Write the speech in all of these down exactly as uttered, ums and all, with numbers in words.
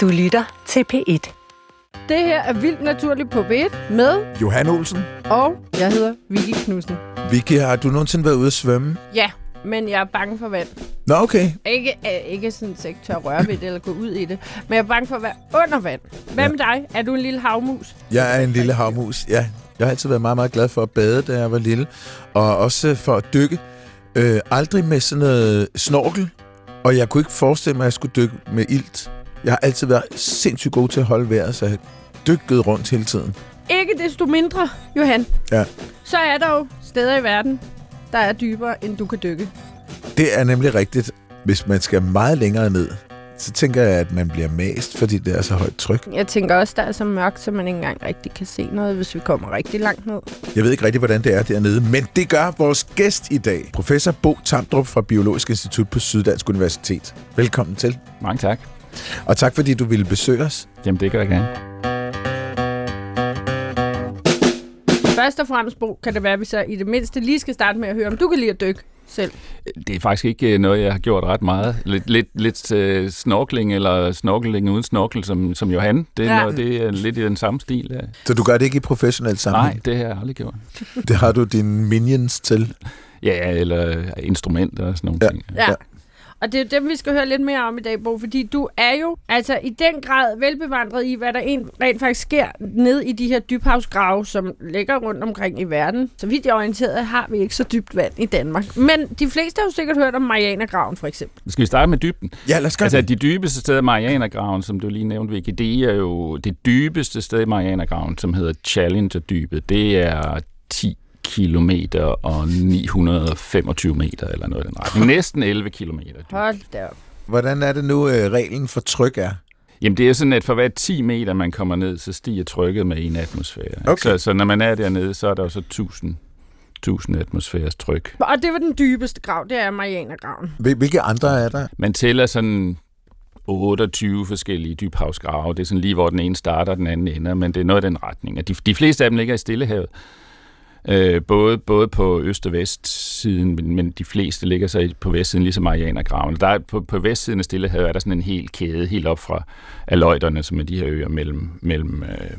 Du lytter til P et. Det her er Vildt Naturligt på P et med Johan Olsen. Og jeg hedder Vicky Knudsen. Vicky, har du nogensinde været ude at svømme? Ja, men jeg er bange for vand. Nå, okay. Ikke, ikke sådan, at jeg ikke tør røre ved det eller gå ud i det. Men jeg er bange for at være under vand. Hvad med dig? Er du en lille havmus? Jeg er en lille havmus, ja. Jeg har altid været meget, meget glad for at bade, da jeg var lille. Og også for at dykke. Øh, aldrig med sådan noget snorkel. Og jeg kunne ikke forestille mig, at jeg skulle dykke med ilt. Jeg har altid været sindssygt god til at holde vejret, så jeg dykkede rundt hele tiden. Ikke desto mindre, Johan. Ja. Så er der jo steder i verden, der er dybere, end du kan dykke. Det er nemlig rigtigt. Hvis man skal meget længere ned, så tænker jeg, at man bliver mast, fordi det er så højt tryk. Jeg tænker også, der er så mørkt, så man ikke engang rigtig kan se noget, hvis vi kommer rigtig langt ned. Jeg ved ikke rigtig, hvordan det er dernede, men det gør vores gæst i dag. Professor Bo Thamdrup fra Biologisk Institut på Syddansk Universitet. Velkommen til. Mange tak. Og tak, fordi du ville besøge os. Jamen, det kan jeg gerne. Først og fremmest, Bo, kan det være, at vi så i det mindste lige skal starte med at høre, om du kan lide at dykke selv. Det er faktisk ikke noget, jeg har gjort ret meget. Lidt, lidt, lidt uh, snorkling eller snorkling uden snorkel, som, som Johan. Det er, ja. noget, det er lidt i den samme stil. Ja. Så du gør det ikke i professionel sammenhæng? Nej, det har jeg aldrig gjort. Det har du dine minions til? Ja, eller instrumenter og sådan nogle ja. ting. Ja. ja. Og det er dem, vi skal høre lidt mere om i dag, Bo, fordi du er jo altså i den grad velbevandret i, hvad der rent faktisk sker ned i de her dybhavsgrave, som ligger rundt omkring i verden. Så vidt jeg er orienteret, har vi ikke så dybt vand i Danmark. Men de fleste har jo sikkert hørt om Marianagraven, for eksempel. Skal vi starte med dybden? Ja, lad os gøre det. Altså, de dybeste steder i Marianagraven, som du lige nævnte, Vicky, det er jo det dybeste sted i Marianagraven, som hedder Challenger-dybet. Det er ti kilometer og ni hundrede femogtyve meter eller noget den retning. Næsten elleve kilometer. Hold da op. Hvordan er det nu, øh, reglen for tryk er? Jamen, det er sådan, at for hver ti meter, man kommer ned, så stiger trykket med en atmosfære. Okay. Så, så når man er dernede, så er der jo så tusind atmosfæres tryk. Og det var den dybeste grav, det er Marianagraven. Hvilke andre er der? Man tæller sådan otteogtyve forskellige dybhavsgrave. Det er sådan lige, hvor den ene starter, den anden ender, men det er noget af den retning. De, de fleste af dem ligger i Stillehavet. Øh, både, både på øst- og vestsiden, men, men de fleste ligger så på vestsiden, ligesom Marianagraven. Der er, på, på vestsiden af Stillehavet er der sådan en hel kæde, helt op fra Aleuterne, som er de her øer mellem, mellem øh,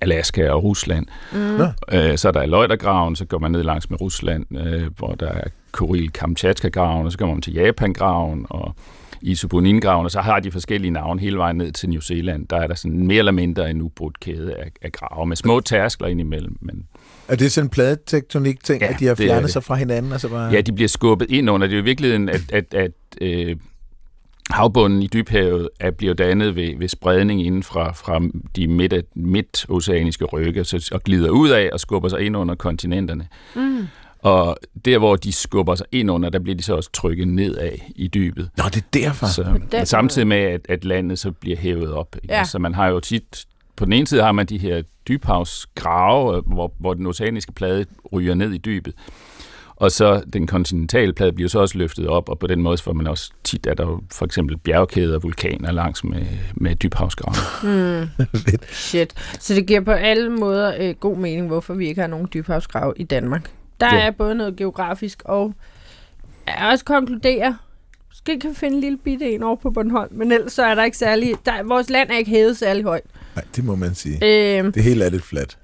Alaska og Rusland. Mm. Øh, så er der Aleutergraven, så går man ned langs med Rusland, øh, hvor der er Kuril-Kamtschatska-graven, og så kommer man til Japangraven og Isobonin-graven, og så har de forskellige navne hele vejen ned til New Zealand. Der er der sådan mere eller mindre en ubrudt kæde af, af grave, med små tærskler indimellem, men er det sådan en pladetektonik-ting, ja, at de har fjernet sig fra hinanden? Altså bare ja, de bliver skubbet ind under. Det er jo i virkeligheden, at, at, at øh, havbunden i dybhavet er, bliver dannet ved, ved spredning inden fra, fra de midt, midtoceaniske rykke, så, og glider ud af og skubber sig ind under kontinenterne. Mm. Og der, hvor de skubber sig ind under, der bliver de så også trykket nedad i dybet. Nå, det er derfor. Så, derfor. Samtidig med, at, at landet så bliver hævet op. Ja. Så man har jo tit på den ene side har man de her dybhavsgrave, hvor, hvor den oceaniske plade ryger ned i dybet. Og så den kontinentale plade bliver så også løftet op, og på den måde får man også tit, at der jo for eksempel bjergkæder og vulkaner langs med, med dybhavsgrave. Mm. Shit. Så det giver på alle måder øh, god mening, hvorfor vi ikke har nogen dybhavsgrave i Danmark. Der ja. er både noget geografisk, og jeg også konkluderer, måske kan vi finde en lille bitte en over på Bornholm, men ellers så er der ikke særlig der, vores land er ikke hævet særlig højt. Nej, det må man sige. Øhm, det hele er lidt fladt.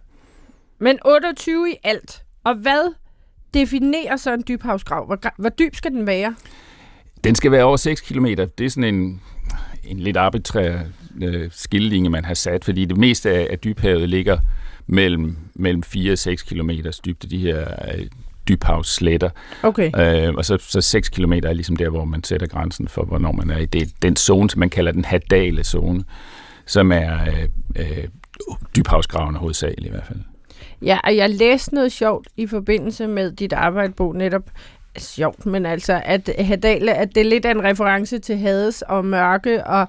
Men otteogtyve i alt. Og hvad definerer så en dybhavsgrav? Hvor, hvor dyb skal den være? Den skal være over seks kilometer. Det er sådan en, en lidt arbitrær øh, skillelinje, man har sat, fordi det meste af, af dybhavet ligger mellem, mellem fire og seks kilometers dybde, de her øh, dybhavssletter. Okay. Øh, og så, så seks kilometer er ligesom der, hvor man sætter grænsen for, hvornår man er i det, den zone, som man kalder den hadale zone, som er øh, øh, dybhavsgravene hovedsageligt i hvert fald. Ja, og jeg læste noget sjovt i forbindelse med dit arbejde, Bo, netop sjovt, men altså, at Hadal, at det er lidt af en reference til Hades og mørke, og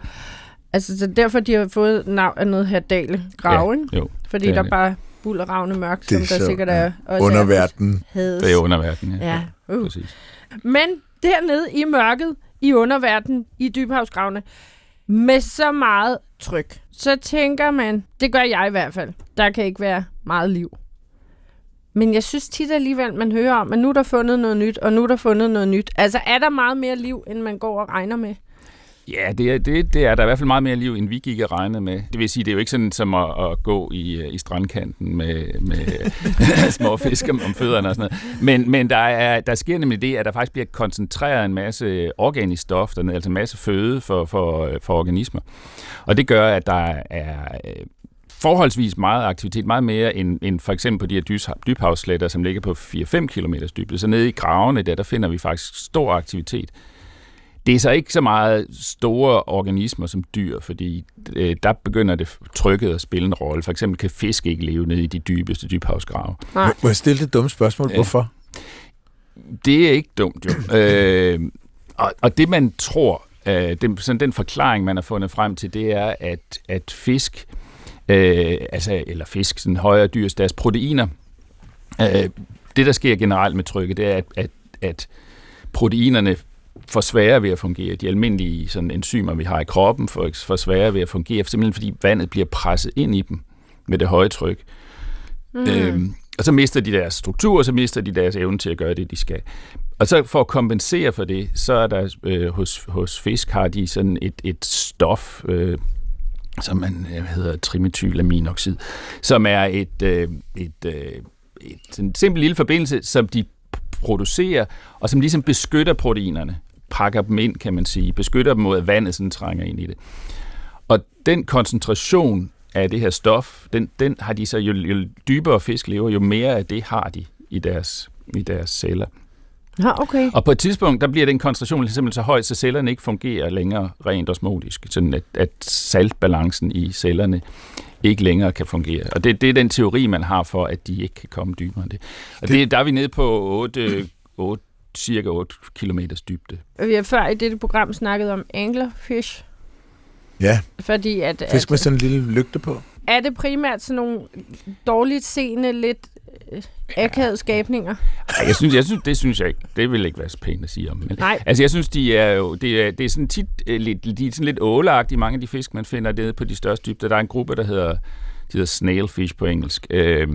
altså, så derfor de har fået navn af noget hadale grave, ja, fordi der det. bare bullerravne mørkt, som der sjovt, sikkert ja. er også underverden. Hades. Det er underverden, ja. ja. Uh. Præcis. Men dernede i mørket, i underverden, i dybhavsgravene, med så meget tryk, så tænker man, det gør jeg i hvert fald, der kan ikke være meget liv. Men jeg synes tit alligevel, man hører om, at nu er der fundet noget nyt, og nu er der fundet noget nyt. Altså er der meget mere liv, end man går og regner med? Ja, det er, det, det er der i hvert fald meget mere liv, end vi gik og regnede med. Det vil sige, det er jo ikke sådan som at, at gå i, i strandkanten med, med små fisk om fødderne og sådan noget. Men, men der, er, der sker nemlig det, at der faktisk bliver koncentreret en masse organisk stof dernede, altså en masse føde for, for, for organismer. Og det gør, at der er forholdsvis meget aktivitet, meget mere end, end for eksempel på de her dybhavssletter, som ligger på fire til fem kilometer dybde. Så nede i gravene der, der finder vi faktisk stor aktivitet. Det er så ikke så meget store organismer som dyr, fordi øh, der begynder det trykket at spille en rolle. For eksempel kan fisk ikke leve nede i de dybeste dybhavsgrave. Nej. Må jeg stille det dumme spørgsmål? Hvorfor? Det er ikke dumt, jo. øh, og, og det, man tror, øh, den, sådan den forklaring, man har fundet frem til, det er, at, at fisk, øh, altså, eller fisk, sådan højere dyrs, deres proteiner, øh, det, der sker generelt med trykket, det er, at, at, at proteinerne for svære ved at fungere. De almindelige sådan, enzymer, vi har i kroppen, for, for svære ved at fungere, simpelthen fordi vandet bliver presset ind i dem med det høje tryk. Mm. Øhm, og så mister de deres struktur, og så mister de deres evne til at gøre det, de skal. Og så for at kompensere for det, så er der øh, hos, hos fisk har de sådan et, et stof, øh, som man jeg hedder trimethylaminoxid, som er et, øh, et, øh, et sådan simpel lille forbindelse, som de producerer, og som ligesom beskytter proteinerne, pakker dem ind, kan man sige, beskytter dem mod, at vandet sådan trænger ind i det. Og den koncentration af det her stof, den, den har de så, jo, jo dybere fisk lever, jo mere af det har de i deres, i deres celler. Ja, okay. Og på et tidspunkt, der bliver den koncentration simpelthen så høj, så cellerne ikke fungerer længere rent osmotisk, sådan at, at saltbalancen i cellerne ikke længere kan fungere. Og det, det er den teori, man har for, at de ikke kan komme dybere end det. Og det, der er vi nede på otte, otte cirka otte kilometer dybde. Vi har før i dette program snakket om anglerfish. Ja, fordi at, fisk med at, sådan en lille lygte på. Er det primært sådan nogle dårligt seende, lidt akavede skabninger? Ja. Jeg synes, jeg synes, det synes jeg ikke. Det vil ikke være så pænt at sige om. Men nej. Altså, jeg synes, de er jo, det er, det er sådan tit, lidt, de er sådan lidt åleagtige, mange af de fisk, man finder nede på de største dybder. Der er en gruppe, der hedder, de hedder snailfish på engelsk. Øh,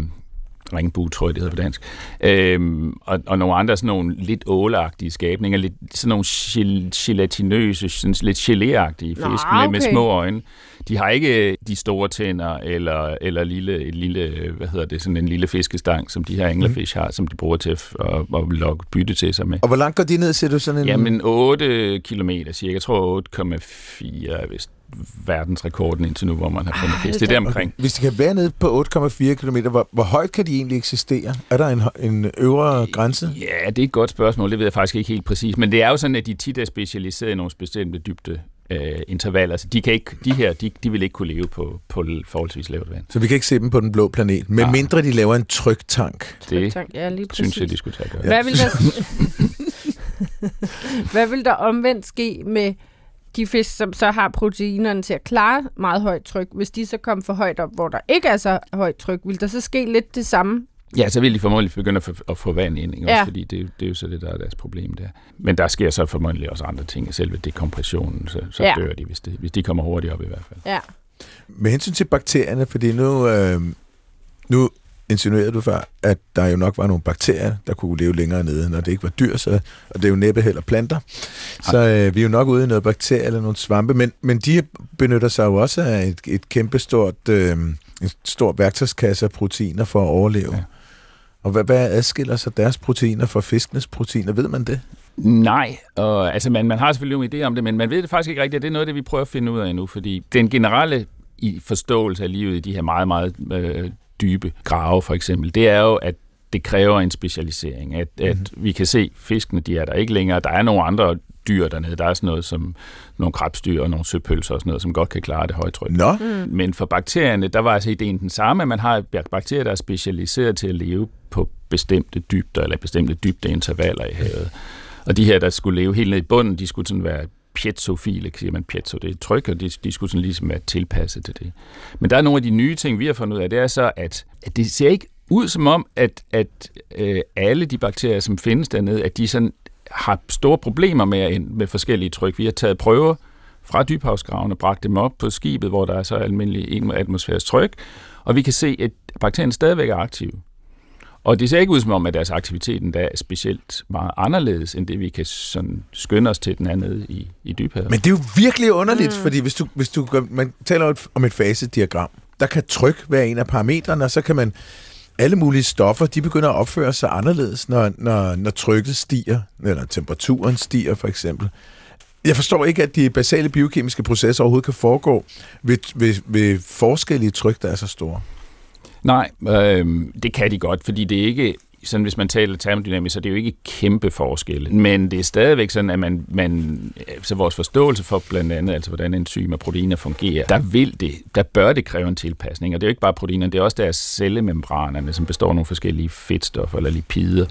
Ringbue, tror jeg, det hedder på dansk. Øhm, og, og nogle andre sådan nogle lidt åleagtige skabninger, lidt, sådan nogle gel, gelatinøse, sådan lidt geléagtige fisk. Nå, okay. med, med små øjne. De har ikke de store tænder eller, eller lille, et lille, hvad hedder det, sådan en lille fiskestang, som de her anglerfish har, som de bruger til at, at, at lokke bytte til sig med. Og hvor langt går de ned, siger du sådan en? Jamen otte kilometer cirka. Jeg tror otte komma fire, hvis verdensrekorden indtil nu, hvor man har fundet fisk. Det er der omkring. Hvis de kan være nede på otte komma fire kilometer, hvor, hvor højt kan de egentlig eksistere? Er der en, en øvre grænse? Ja, det er et godt spørgsmål. Det ved jeg faktisk ikke helt præcis. Men det er jo sådan, at de tit er specialiseret i nogle bestemte dybde øh, intervaller. Så de, kan ikke, de her, de, de vil ikke kunne leve på, på forholdsvis lavt vand. Så vi kan ikke se dem på den blå planet, med ja. mindre de laver en tryktank. Det ja, synes jeg, de skulle tage gøre. Ja. Hvad vil der, Hvad vil der omvendt ske med de fisk, som så har proteinerne til at klare meget højt tryk? Hvis de så kommer for højt op, hvor der ikke er så højt tryk, vil der så ske lidt det samme? Ja, så vil de formodentlig begynde at få, at få vand ind, ikke? Ja. Også, fordi det, det er jo så det, der er deres problem der. Men der sker så formodentlig også andre ting, selve dekompressionen, så, så ja. dør de, hvis, det, hvis de kommer hurtigt op i hvert fald. Ja. Med hensyn til bakterierne, fordi nu, øh, nu insinuerede du før, at der jo nok var nogle bakterier, der kunne leve længere nede, når det ikke var dyr, så, og det er jo næppe heller planter. Så øh, vi er jo nok ude i noget bakterier eller nogle svampe, men, men de benytter sig jo også af et, et kæmpestort øh, stor værktøjskasse af proteiner for at overleve. Ja. Og hvad, hvad adskiller så deres proteiner fra fiskenes proteiner? Ved man det? Nej, og, altså man, man har selvfølgelig en idé om det, men man ved det faktisk ikke rigtigt, og det er noget, det vi prøver at finde ud af nu, fordi den generelle forståelse af livet i de her meget, meget øh, dybe grave for eksempel, det er jo, at det kræver en specialisering. At, mm-hmm. at vi kan se, fiskene, de er der ikke længere. Der er nogle andre dyr dernede. Der er sådan noget som nogle krebsdyr og nogle søpølser og sådan noget, som godt kan klare det høje tryk. No. Mm. Men for bakterierne, der var altså ideen den samme, at man har bakterier, der er specialiseret til at leve på bestemte dybder eller bestemte dybdeintervaller i havet. Og de her, der skulle leve helt ned i bunden, de skulle sådan være piezofile, siger man, piezo, det er tryk, og de, de skulle sådan ligesom være tilpasset til det. Men der er nogle af de nye ting, vi har fundet ud af, det er så, at, at det ser ikke ud som om, at, at øh, alle de bakterier, som findes dernede, at de sådan har store problemer med, med forskellige tryk. Vi har taget prøver fra dybhavsgraven og bragt dem op på skibet, hvor der er så almindelig atmosfærisk tryk, og vi kan se, at bakterierne stadigvæk er aktive. Og det ser ikke ud som om, at deres aktivitet endda er specielt meget anderledes, end det vi kan sådan skynde os til den anden i, i dybhavet. Men det er jo virkelig underligt, mm. fordi hvis du, hvis du man taler om et fasediagram, der kan tryk være en af parametrene, og så kan man alle mulige stoffer, de begynder at opføre sig anderledes, når, når, når trykket stiger, eller temperaturen stiger for eksempel. Jeg forstår ikke, at de basale biokemiske processer overhovedet kan foregå ved, ved, ved forskellige tryk, der er så store. Nej, øh, det kan de godt, fordi det er ikke, sådan hvis man taler termodynamisk, så det er jo ikke kæmpe forskelle. Men det er stadigvæk sådan, at man, man, så vores forståelse for blandt andet, altså hvordan enzymer og proteiner fungerer, der vil det, der bør det kræve en tilpasning. Og det er jo ikke bare proteiner, det er også deres cellemembranerne, som består af nogle forskellige fedtstoffer eller lipider,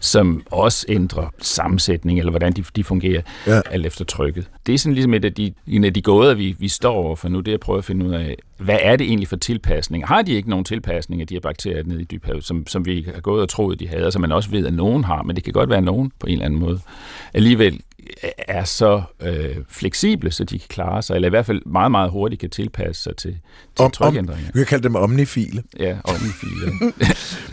som også ændrer sammensætning, eller hvordan de, de fungerer, ja. Alt efter trykket. Det er sådan ligesom et af de, en af de gåder, vi, vi står overfor nu, det er at prøve at finde ud af, hvad er det egentlig for tilpasning? Har de ikke nogen tilpasning af de her bakterier nede i dybhavet, som, som vi har gået og troet, de havde, og som man også ved, at nogen har, men det kan godt være, nogen på en eller anden måde alligevel er så øh, fleksible, så de kan klare sig, eller i hvert fald meget, meget hurtigt kan tilpasse sig til, til om, trykændringer. Om, vi kan kalde dem omnifile. Ja, omnifile.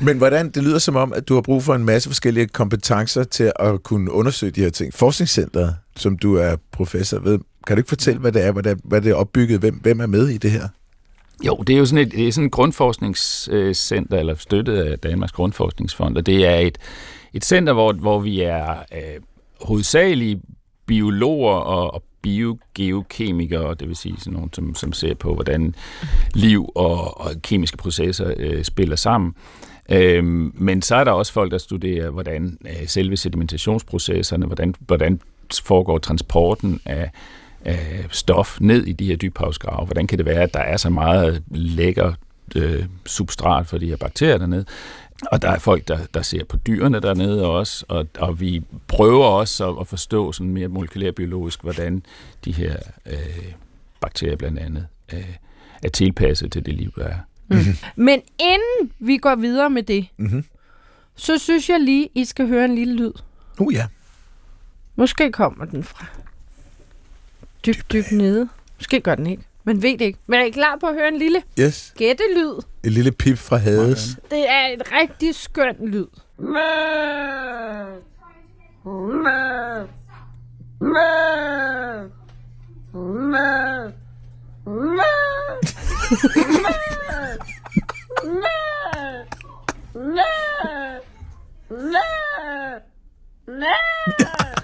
Men hvordan, det lyder som om, at du har brug for en masse forskellige kompetencer til at kunne undersøge de her ting. Forskningscenteret, som du er professor ved, kan du ikke fortælle, hvad det er, hvad det er, hvad det er opbygget, hvem, hvem er med i det her? Jo, det er jo sådan et, det er sådan et grundforskningscenter, eller støttet af Danmarks Grundforskningsfond, og det er et, et center, hvor, hvor vi er øh, hovedsagelige biologer og, og biogeokemikere, det vil sige sådan nogle, som, som ser på, hvordan liv og, og kemiske processer øh, spiller sammen. Øhm, men så er der også folk, der studerer, hvordan øh, selve sedimentationsprocesserne, hvordan, hvordan foregår transporten af stof ned i de her dybhavsgrave. Hvordan kan det være, at der er så meget lækker øh, substrat for de her bakterier dernede? Og der er folk, der, der ser på dyrene dernede også, og, og vi prøver også at, at forstå sådan mere molekylærbiologisk, hvordan de her øh, bakterier blandt andet øh, er tilpasset til det liv, der er. Mm. Mm-hmm. Men inden vi går videre med det, mm-hmm. så synes jeg lige, I skal høre en lille lyd. Uh, ja. Måske kommer den fra dybt, dybt nede. Måske gør den ikke, men ved det ikke. Men er I klar på at høre en lille yes. gættelyd? En lille pip fra Hades. Det er en rigtig skøn lyd.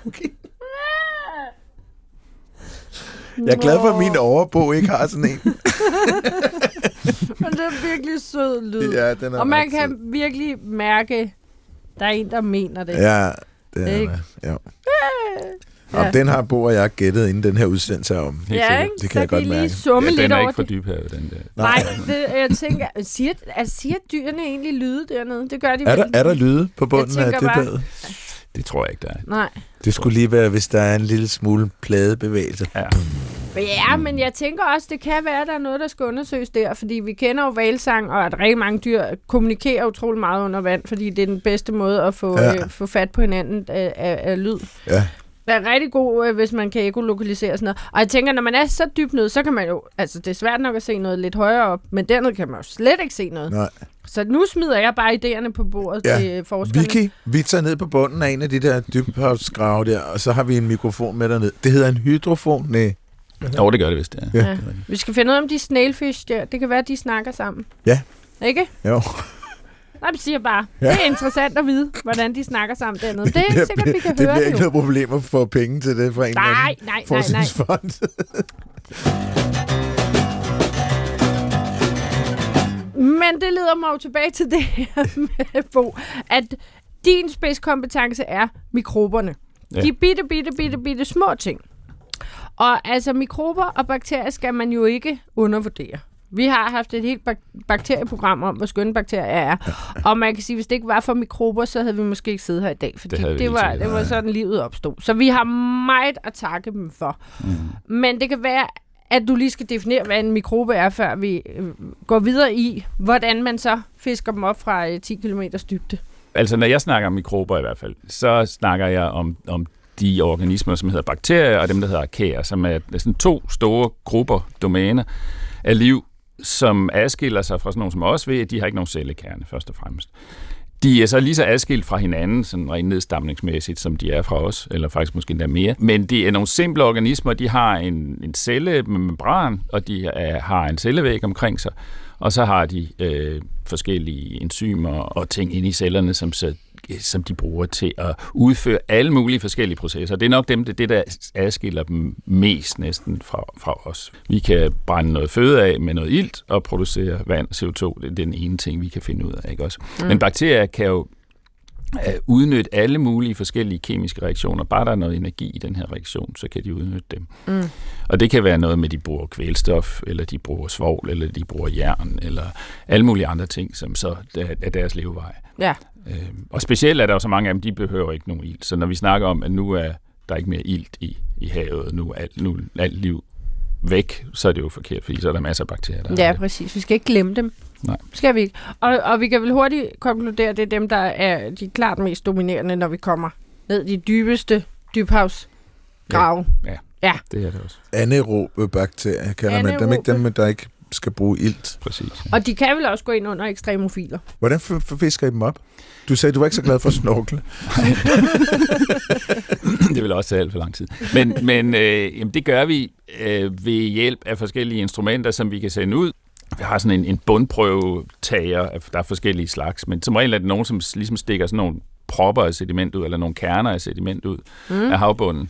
Okay. Jeg er glad for, at min overbo ikke har sådan en. Men det er virkelig sød lyd. Ja, den er og man kan sød. Virkelig mærke, der er en, der mener det. Ja, det er det. Ja. Ja. Og den har Bo og jeg gættet, inden den her udsendelse er om. Ja, ikke? Det kan så jeg, kan jeg godt mærke. Ja, den er ikke for dyb her, den der. Nej, det, jeg tænker, siger, altså, siger dyrene egentlig lyde dernede? Det gør de er vel. Der, er der lyde på bunden af dybhavet? Det tror jeg ikke, der er. Nej. Det skulle lige være, hvis der er en lille smule pladebevægelse. Ja. Ja, men jeg tænker også, det kan være, at der er noget, der skal undersøges der, fordi vi kender jo hvalsang, og at rigtig mange dyr kommunikerer utrolig meget under vand, fordi det er den bedste måde at få, ja. øh, få fat på hinanden af, af, af lyd. Ja. Det er rigtig god, hvis man kan ekolokalisere sådan noget. Og jeg tænker, når man er så dybt nede, så kan man jo... Altså, det er svært nok at se noget lidt højere op, men dernede kan man jo slet ikke se noget. Nej. Så nu smider jeg bare idéerne på bordet ja. Til forskerne. Vicky, vi tager ned på bunden af en af de der dybhavsgrave der, og så har vi en mikrofon med dernede. Det hedder en hydrofon, næh. Jo, det gør det vist, ja. Ja. Ja. Vi skal finde ud af, om de snailfish der. Det kan være, de snakker sammen. Ja. Ikke? Jo. Nej, det siger bare. Ja. Det er interessant at vide, hvordan de snakker sammen dernede. Det er sikkert, vi kan det høre det. Det bliver ikke noget problem at få penge til det fra en nej, eller anden nej, forskningsfond. Nej, nej. Men det leder mig jo tilbage til det her med Bo, at din spidskompetence er mikroberne. Ja. De bitte, bitte, bitte, bitte små ting. Og altså mikrober og bakterier skal man jo ikke undervurdere. Vi har haft et helt bak- bakterieprogram om, hvor skønne bakterier er. Og man kan sige, at hvis det ikke var for mikrober, så havde vi måske ikke siddet her i dag, fordi det, det, var, det var sådan, livet opstod. Så vi har meget at takke dem for. Mm. Men det kan være, at du lige skal definere, hvad en mikrobe er, før vi går videre i, hvordan man så fisker dem op fra ti kilometer dybde. Altså, når jeg snakker om mikrober i hvert fald, så snakker jeg om, om de organismer, som hedder bakterier, og dem, der hedder arkæer, som er sådan to store grupper, domæner af liv, som adskiller sig fra sådan nogle som os ved, at de har ikke nogen cellekerne, først og fremmest. De er så lige så adskilt fra hinanden, sådan rent nedstamningsmæssigt, som de er fra os, eller faktisk måske endda mere. Men det er nogle simple organismer. De har en, en celle med membran, og de er, har en cellevæg omkring sig. Og så har de øh, forskellige enzymer og ting inde i cellerne, som, så, som de bruger til at udføre alle mulige forskellige processer. Det er nok dem, det, det der adskiller dem mest næsten fra, fra os. Vi kan brænde noget føde af med noget ilt og producere vand, C O to. Det er den ene ting, vi kan finde ud af, ikke også? Mm. Men bakterier kan jo øh, udnytte alle mulige forskellige kemiske reaktioner. Bare der er noget energi i den her reaktion, så kan de udnytte dem. Mm. Og det kan være noget med, at de bruger kvælstof, eller de bruger svovl, eller de bruger jern, eller alle mulige andre ting, som så er deres levevej. Ja. Øhm, og specielt er der jo så mange af dem, de behøver ikke nogen ilt. Så når vi snakker om, at nu er der ikke mere ilt i, i havet, nu er alt, nu alt liv væk, så er det jo forkert, fordi så er der masser af bakterier. Der ja, præcis. Vi skal ikke glemme dem. Nej. Skal vi ikke. Og, og vi kan vel hurtigt konkludere, at det er dem, der er de klart mest dominerende, når vi kommer ned i de dybeste dybhavsgrave. Ja, ja. Ja. Det er det også. Anaerobe bakterier kalder man dem, ikke dem, men der ikke skal bruge ilt. Præcis. Og de kan vel også gå ind under ekstremofiler. Hvordan fisker I dem op? Du sagde, du var ikke så glad for at snorkle. Det vil også tage alt for lang tid. Men, men øh, jamen, det gør vi øh, ved hjælp af forskellige instrumenter, som vi kan sende ud. Vi har sådan en, en bundprøvetager, der er forskellige slags, men som regel er det nogen, som ligesom stikker sådan nogle propper af sediment ud, eller nogle kerner af sediment ud mm. af havbunden.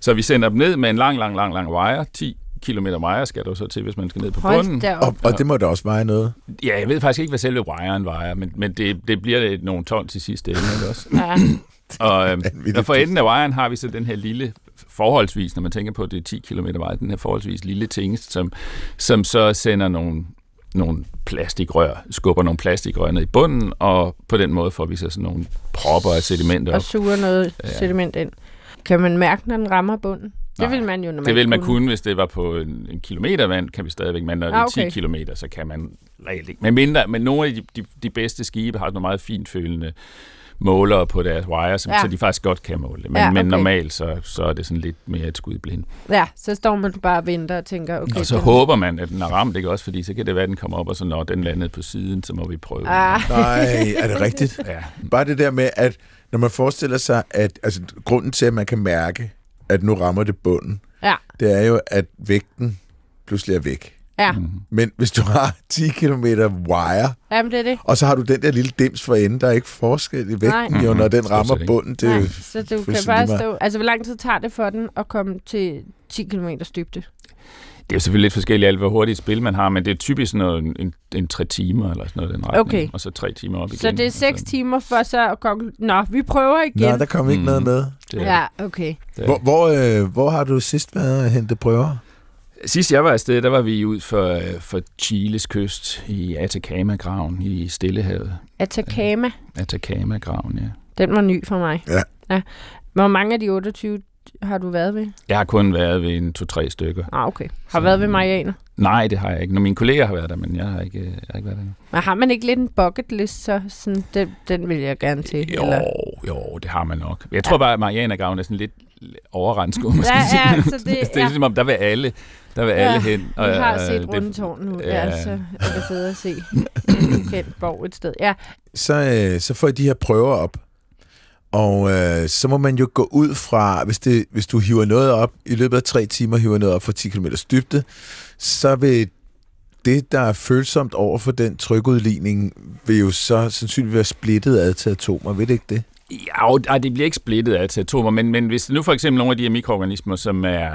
Så vi sender dem ned med en lang, lang, lang, lang wire. ti kilometer wire skal der så til, hvis man skal ned på bunden. Og, og det må da også veje noget. Ja, jeg ved faktisk ikke, hvad selve wiren vejer, men, men det, det bliver nogle ton til sidste ende også. Ja. Og, øhm, og for enden af wiren har vi så den her lille, forholdsvis, når man tænker på, at det er ti kilometer vej, den her forholdsvis lille tingest, som, som så sender nogle, nogle plastikrør, skubber nogle plastikrør ned i bunden, og på den måde får vi så sådan nogle propper af sediment op. Og suger noget ja. sediment ind. Kan man mærke, når den rammer bunden? Det vil man jo normalt Det vil man kunne. kunne, hvis det var på en, en kilometer vand, kan vi stadigvæk, men når det er okay. ti kilometer, så kan man reelt ikke. Men mindre, men nogle af de, de, de bedste skibe har nogle meget fintfølende målere på deres wire, som, ja. så de faktisk godt kan måle det. Men, ja, okay. men normalt, så, så er det sådan lidt mere et skud i blind. Ja, så står man bare og venter og tænker, okay. Og så den... håber man, at den har ramt, ikke også? Fordi så kan det være, at den kommer op, og så når den landede på siden, så må vi prøve. Ah. Nej, er det rigtigt? Ja. Bare det der med, at når man forestiller sig, at altså, grunden til, at man kan mærke, at nu rammer det bunden, ja. det er jo, at vægten pludselig er væk. Ja. Mm-hmm. Men hvis du har ti kilometer wire, jamen, det er det. Og så har du den der lille dims for enden, der er ikke forskel i vægten, mm-hmm. jo, når den rammer bunden. Det Nej, så du kan bare stå... Altså, hvor lang tid tager det for den at komme til ti kilometer dybde? Det er jo selvfølgelig lidt forskelligt alt, hvor hurtigt spil man har, men det er typisk noget, en, en tre timer eller sådan noget den retning, okay. og så tre timer op igen. Så det er seks timer for så at konkludere, nå, vi prøver igen. Nå, der kom ikke mm. noget med. Ja, okay. Hvor, hvor, øh, hvor har du sidst været at hente prøver? Sidst jeg var afsted, der var vi ud for, for Chiles kyst i Atacama-graven i Stillehavet. Atacama? Atacama-graven, ja. Den var ny for mig. Ja. ja. Hvor mange af de otteogtyve har du været ved? Jeg har kun været ved en to-tre stykker. Ah, okay. Har du været ved Marianer? Nej, det har jeg ikke. Når mine kolleger har været der, men jeg har ikke, jeg har ikke været der. Men har man ikke lidt en bucket list, så sådan, den, den vil jeg gerne til? Jo, eller? jo, det har man nok. Jeg tror ja. bare, at Marianagraven er sådan lidt overrendt sko, måske. Ja, ja, så det, det er ja. ligesom om, der vil alle, der vil ja, alle hen. Og, vi har set rundetårnet nu, ja. altså, er det fedt at se en kendt borg et sted. Ja. Så, øh, så får I de her prøver op. Og øh, så må man jo gå ud fra, hvis, det, hvis du hiver noget op, i løbet af tre timer hiver noget op for ti kilometer dybde, så vil det, der er følsomt over for den trykudligning, vil jo så sandsynligvis være splittet ad til atomer, ved det ikke det? Ja, det bliver ikke splittet af til atomer, men, men hvis nu for eksempel nogle af de her mikroorganismer, som er,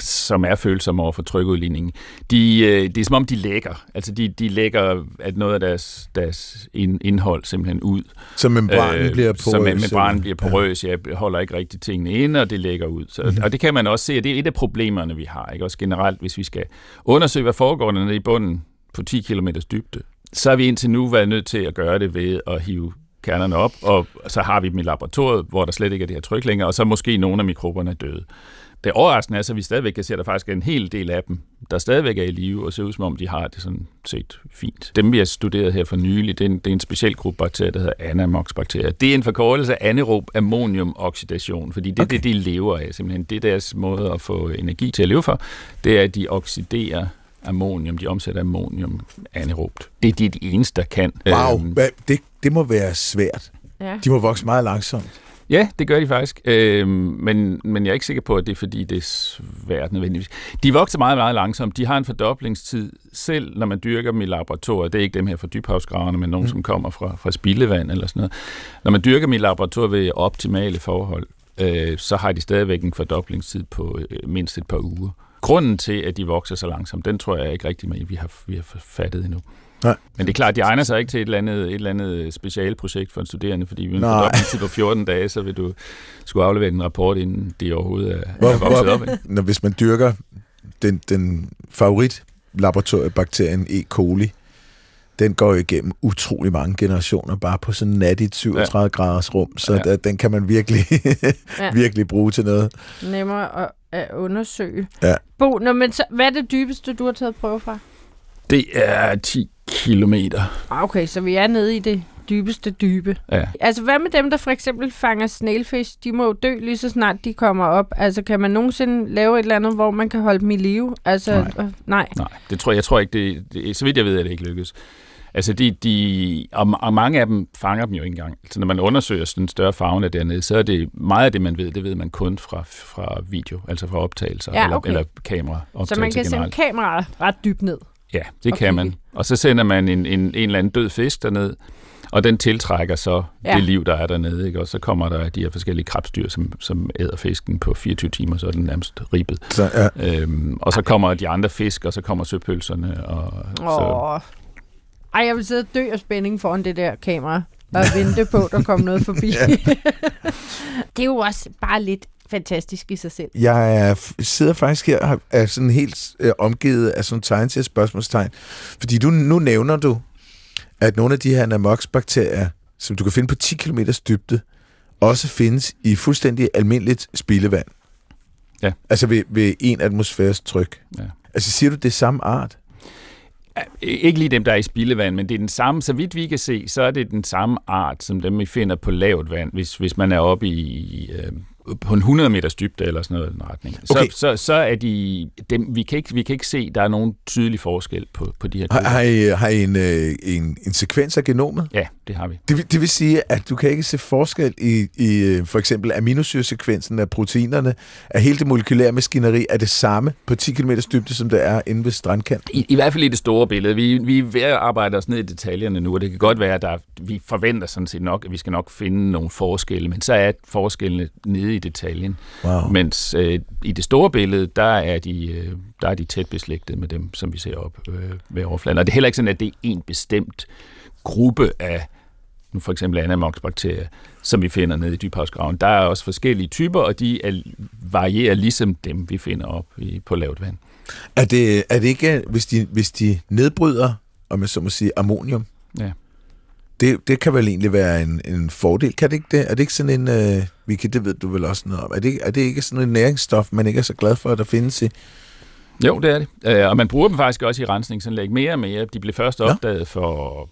som er følsomme over for trykudligningen, de, det er som om, de lægger. Altså, de, de lægger at noget af deres, deres indhold simpelthen ud. Så membranen øh, bliver porøs. Så membranen bliver porøs, ja, holder ikke rigtig tingene inde, og det lægger ud. Så, mm-hmm. Og det kan man også se, at det er et af problemerne, vi har. Ikke? Også generelt, hvis vi skal undersøge, hvad foregår der nede i bunden på ti kilometer dybde, så har vi indtil nu været nødt til at gøre det ved at hive kernerne op, og så har vi dem i laboratoriet, hvor der slet ikke er det her tryk længere, og så måske nogle af mikroberne er døde. Det overraskende er, så vi stadigvæk kan se, at der faktisk er en hel del af dem, der stadigvæk er i live, og ser ud som om, de har det sådan set fint. Dem, vi har studeret her for nylig, det er en, det er en speciel gruppe bakterier, der hedder Anammox-bakterier. Det er en forkortelse af anaerob ammonium oxidation, fordi det er okay. det, de lever af. Simpelthen. Det er deres måde at få energi til at leve for, det er, at de oxiderer ammonium. De omsætter ammonium anaerobt. Det er de, de eneste, der kan. Wow, øhm, det, det må være svært. Ja. De må vokse meget langsomt. Ja, det gør de faktisk, øh, men, men jeg er ikke sikker på, at det er, fordi det er svært nødvendigvis. De vokser meget, meget langsomt. De har en fordoblingstid selv, når man dyrker dem i laboratoriet. Det er ikke dem her fra dybhavsgraverne, men nogen, mm. som kommer fra, fra spildevand eller sådan noget. Når man dyrker dem i laboratoriet ved optimale forhold, øh, så har de stadigvæk en fordoblingstid på øh, mindst et par uger. Grunden til, at de vokser så langsomt, den tror jeg ikke rigtig med, at vi har, vi har fattet endnu. Nej. Men det er klart, at de egner sig ikke til et eller andet, et eller andet specialprojekt for en studerende, fordi vi har en på fjorten dage, så vil du skulle aflevere en rapport, inden de overhovedet er, hvor, er vokset op. Når, hvis man dyrker den, den favoritlaboratoriebakterien E. coli, den går jo igennem utrolig mange generationer, bare på sådan nattigt syvogtredive graders rum, så ja. Den kan man virkelig, virkelig bruge til noget. Nemmere at, at undersøge. Ja. Bo, nå, men så, hvad er det dybeste, du har taget prøve fra? Det er ti kilometer. Okay, så vi er nede i det dybeste dybe. Ja. Altså, hvad med dem, der for eksempel fanger snailfish? De må jo dø lige så snart, de kommer op. Altså, kan man nogensinde lave et eller andet, hvor man kan holde dem i live? Altså, nej. Øh, nej. nej, det tror jeg, jeg tror ikke. Det, det, så vidt jeg ved, at det ikke lykkes. Altså, de, de, og, og mange af dem fanger dem jo ikke engang. Altså, når man undersøger sådan større fauna dernede, så er det meget af det, man ved, det ved man kun fra, fra video, altså fra optagelser, ja, okay. eller, eller kameraoptagelser. Så man kan generelt. Sende kameraer ret dybt ned? Ja, det okay. kan man. Og så sender man en, en, en eller anden død fisk derned, og den tiltrækker så ja. Det liv, der er dernede. Ikke? Og så kommer der de her forskellige krebsdyr, som, som æder fisken på fireogtyve timer, så er den nærmest ribbet. Så, ja. øhm, og så kommer de andre fisk, og så kommer søpølserne. Og, oh. så... Ej, jeg vil sidde og dø af spænding foran det der kamera, og vente på, at der kom noget forbi. Det er jo også bare lidt fantastisk i sig selv. Jeg sidder faktisk her og er sådan helt øh, omgivet af sådan tegn til spørgsmålstegn. Fordi du, nu nævner du, at nogle af de her Anammox-bakterier, som du kan finde på ti kilometer dybde, også findes i fuldstændig almindeligt spildevand. Ja. Altså ved, ved en atmosfæres tryk. Ja. Altså siger du, det er samme art? Ikke lige dem, der er i spildevand, men det er den samme. Så vidt vi kan se, så er det den samme art, som dem, vi finder på lavt vand, hvis, hvis man er oppe i... Øh, på en hundrede meters dybde eller sådan noget i den retning. Okay. Så, så, så er de... Dem, vi, kan ikke, vi kan ikke se, der er nogen tydelig forskel på, på de her dyr. Har I, har I en, en, en sekvens af genomet? Ja, det har vi. Det, det vil sige, at du kan ikke se forskel i, i for eksempel aminosyresekvensen af proteinerne, at hele det molekylære maskineri er det samme på ti kilometer dybde, som det er inde ved strandkanten? I, i hvert fald i det store billede. Vi, vi er ved at arbejde os ned i detaljerne nu, og det kan godt være, at der, vi forventer sådan set nok, at vi skal nok finde nogle forskelle, men så er forskellene nede i detaljen, wow. mens øh, i det store billede, der er de, øh, der er de tæt beslægtet med dem, som vi ser op øh, ved overfladen. Og det er heller ikke sådan, at det er en bestemt gruppe af nu for eksempel Anammox-bakterier, som vi finder nede i dybhavsgraven. Der er også forskellige typer, og de er, varierer ligesom dem, vi finder op i, på lavt vand. Er det, er det ikke, hvis de, hvis de nedbryder, om jeg så må sige, ammonium? Ja. Det, det kan vel egentlig være en, en fordel, kan det ikke det? Er det ikke sådan en, øh, Vicky, det ved du vel også noget om, er det, er det ikke sådan en næringsstof, man ikke er så glad for, at der findes i? Jo, det er det. Øh, og man bruger dem faktisk også i rensningsanlæg mere og mere. De blev først opdaget ja. For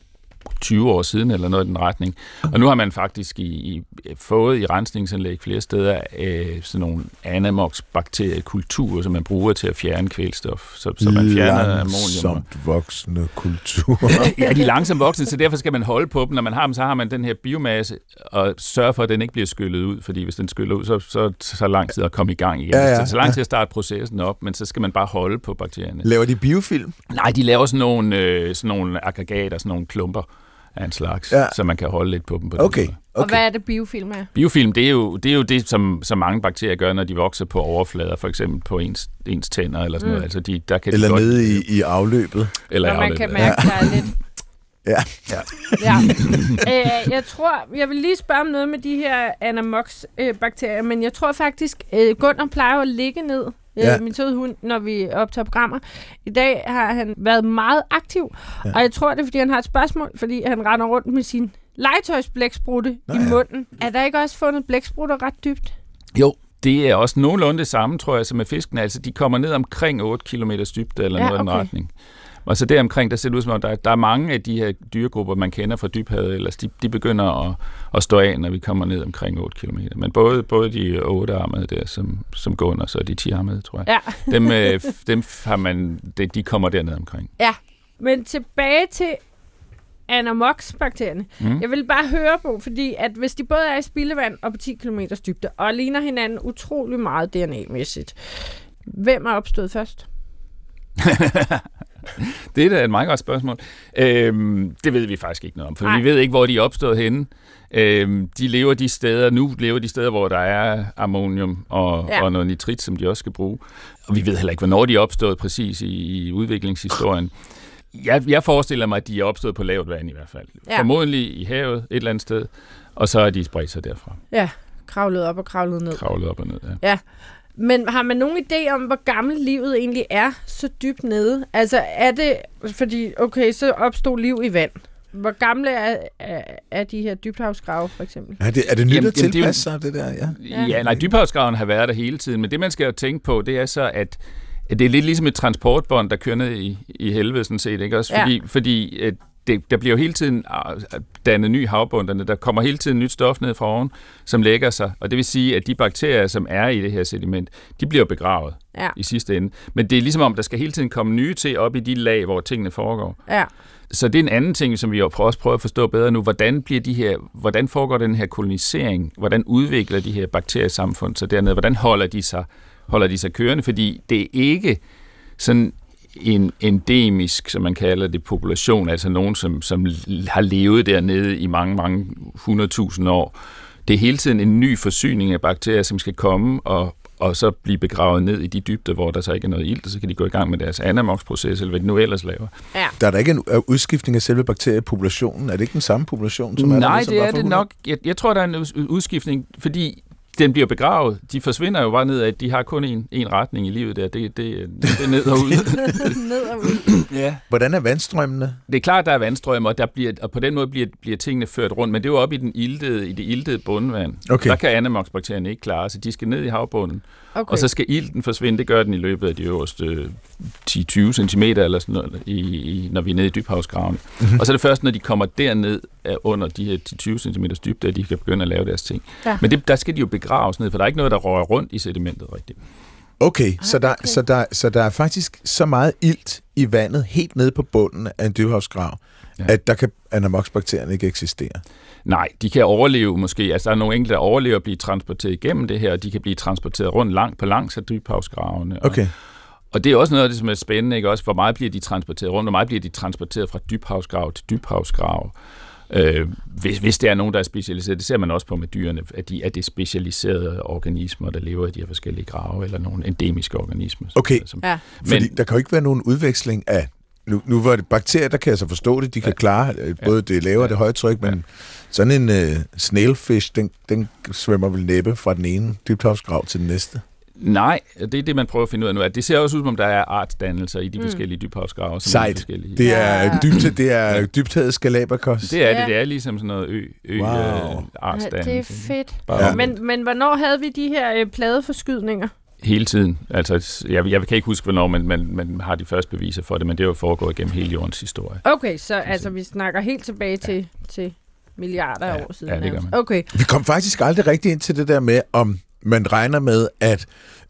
tyve år siden, eller noget i den retning. Og nu har man faktisk i, i, fået i rensningsanlæg flere steder øh, sådan nogle Anammox-bakteriekulturer, som man bruger til at fjerne kvælstof. Så, så man fjerner ammonium. Langsomt voksende kulturer. Ja, de er langsomt voksende, så derfor skal man holde på dem. Når man har dem, så har man den her biomasse, og sørge for, at den ikke bliver skyllet ud, fordi hvis den skyller ud, så så, så lang tid at komme i gang igen. Ja, ja, så, så lang tid at starte processen op, men så skal man bare holde på bakterierne. Laver de biofilm? Nej, de laver sådan nogle, øh, sådan nogle aggregater, sådan nogle klumper, af en slags, ja. Så man kan holde lidt på dem. På okay. okay. Og hvad er det, biofilm er? Biofilm, det er jo det, er jo det som, som mange bakterier gør, når de vokser på overflader, for eksempel på ens, ens tænder eller sådan mm. noget. Altså de, der kan eller de nede godt... i, i afløbet. Eller i afløbet. Man kan mærke, ja. Der er lidt... Ja. ja. ja. Æ, jeg tror, jeg vil lige spørge om noget med de her Anammox-bakterier, men jeg tror faktisk, øh, Gunnar plejer at ligge ned. Ja. Min søde hund, når vi optager programmer. I dag har han været meget aktiv, ja. Og jeg tror, det er, fordi han har et spørgsmål, fordi han render rundt med sin legetøjsblæksprutte i munden. Ja. Er der ikke også fundet blæksprutter ret dybt? Jo, det er også nogenlunde det samme, tror jeg, som med fiskene. Altså, de kommer ned omkring otte kilometer dybde eller ja, noget i okay. den retning. Og så deromkring, der ser det ud som om, der, der er mange af de her dyregrupper, man kender fra dybhavet, eller de, de begynder at, at stå af, når vi kommer ned omkring otte kilometer. Men både, både de ottearmede der, som, som går under, så de tiarmede, tror jeg. Ja. dem, dem har man, de, de kommer dernede omkring. Ja, men tilbage til Anammox-bakterierne. Mm. Jeg vil bare høre på, fordi at hvis de både er i spildevand og på ti kilometer dybde, og ligner hinanden utrolig meget D N A-mæssigt, hvem er opstået først? Det er da et meget godt spørgsmål. Øhm, det ved vi faktisk ikke noget om, for Ej. vi ved ikke, hvor de er opstået henne. Øhm, de lever de steder, nu lever de steder, hvor der er ammonium og, ja. og noget nitrit, som de også skal bruge. Og vi ved heller ikke, hvornår de er opstået præcis i, i udviklingshistorien. Jeg, jeg forestiller mig, at de er opstået på lavt vand i hvert fald. Ja. Formodentlig i havet et eller andet sted, og så er de spredt sig derfra. Ja, kravlet op og kravlet ned. Kravlet op og ned, ja. ja. Men har man nogen idé om, hvor gammelt livet egentlig er så dybt nede? Altså er det, fordi okay, så opstod liv i vand. Hvor gamle er, er, er de her dybhavsgrave, for eksempel? Er det, er det nyt jamen, at tilpasse sig, det der? Ja, ja. ja nej, dybhavsgraven har været der hele tiden, men det man skal jo tænke på, det er så, at det er lidt ligesom et transportbånd, der kører ned i, i helvede, sådan set, ikke også? Fordi, ja. fordi det, der bliver jo hele tiden dannet ny havbunderne. Der kommer hele tiden nyt stof ned fra oven, som lægger sig. Og det vil sige, at de bakterier, som er i det her sediment, de bliver begravet ja. i sidste ende. Men det er ligesom om, der skal hele tiden komme nye til op i de lag, hvor tingene foregår. Ja. Så det er en anden ting, som vi også prøver at forstå bedre nu. Hvordan bliver de her, hvordan foregår den her kolonisering? Hvordan udvikler de her bakteriesamfund sig dernede? Hvordan holder de sig holder de sig kørende, fordi det er ikke sådan en endemisk, som man kalder det, population, altså nogen, som, som har levet dernede i mange, mange hundredtusind år. Det er hele tiden en ny forsyning af bakterier, som skal komme og, og så blive begravet ned i de dybder, hvor der så ikke er noget ilt, og så kan de gå i gang med deres anammox-proces, eller hvad de nu ellers laver. Ja. Der er da ikke en udskiftning af selve bakteriepopulationen? Er det ikke den samme population, som er Nej, der, som det er det nok. Jeg, jeg tror, der er en udskiftning, fordi den bliver begravet. De forsvinder jo bare ned af, at de har kun en, en retning i livet der. Det, det, det er ned og ud. ned og ud. Ja. Hvordan er vandstrømmene? Det er klart, der er vandstrømme, og, der bliver, og på den måde bliver, bliver tingene ført rundt, men det er jo oppe i, den iltede, i det iltede bundvand. Okay. Der kan anammox-bakterierne ikke klare, så de skal ned i havbunden. Okay. Og så skal ilten forsvinde. Det gør den i løbet af de øverste ti til tyve centimeter eller sådan noget, i, i, når vi er nede i dybhavsgraven. Mm-hmm. Og så er det først, når de kommer derned under de her ti til tyve centimeter dybde, at de kan begynde at lave deres ting. Ja. Men det, der skal de jo begraves ned, for der er ikke noget, der rører rundt i sedimentet rigtigt. Okay, Ej, så, der, okay. Så, der, så der er faktisk så meget ilt i vandet helt nede på bunden af en dybhavsgrav, ja. at der kan anammox-bakterierne ikke eksistere. Nej, de kan overleve måske. Altså, der er nogle enkelte, der overlever at blive transporteret igennem det her, og de kan blive transporteret rundt langt på langs af dybhavsgravene. Og, okay. og det er også noget af det, som er spændende, ikke? Også, hvor meget bliver de transporteret rundt, hvor meget bliver de transporteret fra dybhavsgrav til dybhavsgrav. Øh, hvis, hvis der er nogen, der er specialiseret, det ser man også på med dyrene, at de er det specialiserede organismer, der lever i de her forskellige grave, eller nogle endemiske organismer. Okay, som, ja. men, fordi der kan jo ikke være nogen udveksling af Nu, nu var det bakterier, der kan jeg så forstå det. De kan ja. klare både det lavere og det høje tryk, men ja. sådan en uh, snailfish, den, den svømmer vel næppe fra den ene dybhavsgrav til den næste? Nej, det er det, man prøver at finde ud af nu. At det ser også ud, som der er artsdannelser i de mm. forskellige dybhavsgrave. Sejt. Det er ja. dybt, det er dybthavet skalaberkost. Det er ja. det. Det er ligesom sådan noget ø, ø wow. øh, artsdannelse. Det er fedt. Ja. Men, men hvornår havde vi de her øh, pladeforskydninger? Hele tiden. Altså, jeg, jeg kan ikke huske, hvornår man, man, man har de første beviser for det, men det er jo foregået gennem hele jordens historie. Okay, så altså, vi snakker helt tilbage ja. til, til milliarder af ja, år siden. Ja, det gør man. Okay. Vi kom faktisk aldrig rigtig ind til det der med, om man regner med, at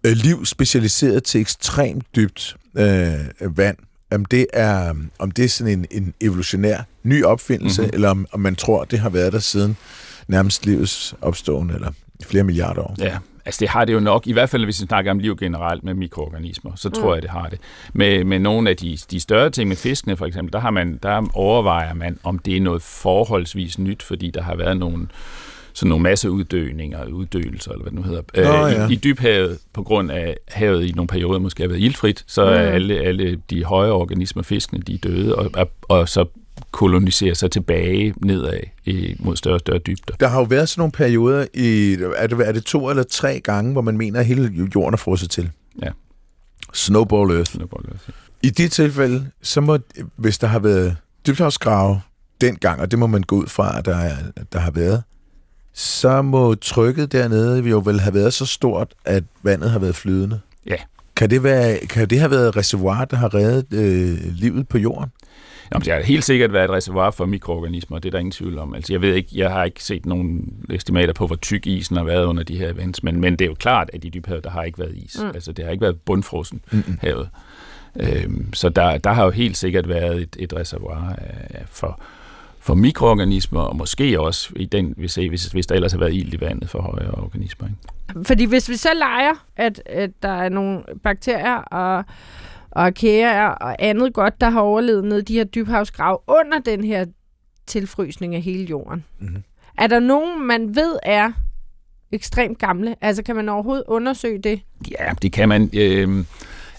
øh, liv specialiseret til ekstremt dybt øh, vand, om det er, om det er sådan en, en evolutionær ny opfindelse, mm-hmm. eller om, om man tror, det har været der siden nærmest livets opståen, eller flere milliarder år. Ja. Altså det har det jo nok, i hvert fald hvis vi snakker om liv generelt med mikroorganismer, så tror mm. jeg, det har det. Med, med nogle af de, de større ting, med fiskene for eksempel, der, har man, der overvejer man, om det er noget forholdsvis nyt, fordi der har været nogle, sådan nogle masseuddøninger, uddødelser, eller hvad det nu hedder, Nå, øh, ja. i, i dybhavet, på grund af havet i nogle perioder måske har været iltfrit, så mm. er alle, alle de høje organismer, fiskene, de er døde, og, og, og så koloniserer sig tilbage nedad mod større og større dybder. Der har jo været sådan nogle perioder, i, er, det, er det to eller tre gange, hvor man mener, at hele jorden er frosset til? Ja. Snowball Earth. Snowball Earth, ja. I det tilfælde, så må, hvis der har været dybthavsgrave dengang, og det må man gå ud fra, at der, er, der har været, så må trykket dernede jo vel have været så stort, at vandet har været flydende. Ja, Kan det, være, kan det have været et reservoir, der har reddet øh, livet på jorden? Jamen, det har helt sikkert været et reservoir for mikroorganismer, det er der ingen tvivl om. Altså, jeg ved ikke, jeg har ikke set nogen estimater på, hvor tyk isen har været under de her events, men, men det er jo klart, at i dybhavet, der har ikke været is. Mm. Altså, det har ikke været bundfrossen mm-hmm. havet. Øhm, så der, der har jo helt sikkert været et, et reservoir øh, for, for mikroorganismer, og måske også i den, vi ser, hvis, hvis der ellers har været ilt i vandet for højere organismer. Ikke? Fordi hvis vi så leger, at, at der er nogle bakterier og og arkæer og andet godt, der har overlevet ned de her dybhavsgrave under den her tilfrysning af hele jorden. Mm-hmm. Er der nogen, man ved er ekstremt gamle? Altså, kan man overhovedet undersøge det? Ja, det kan man. Øh,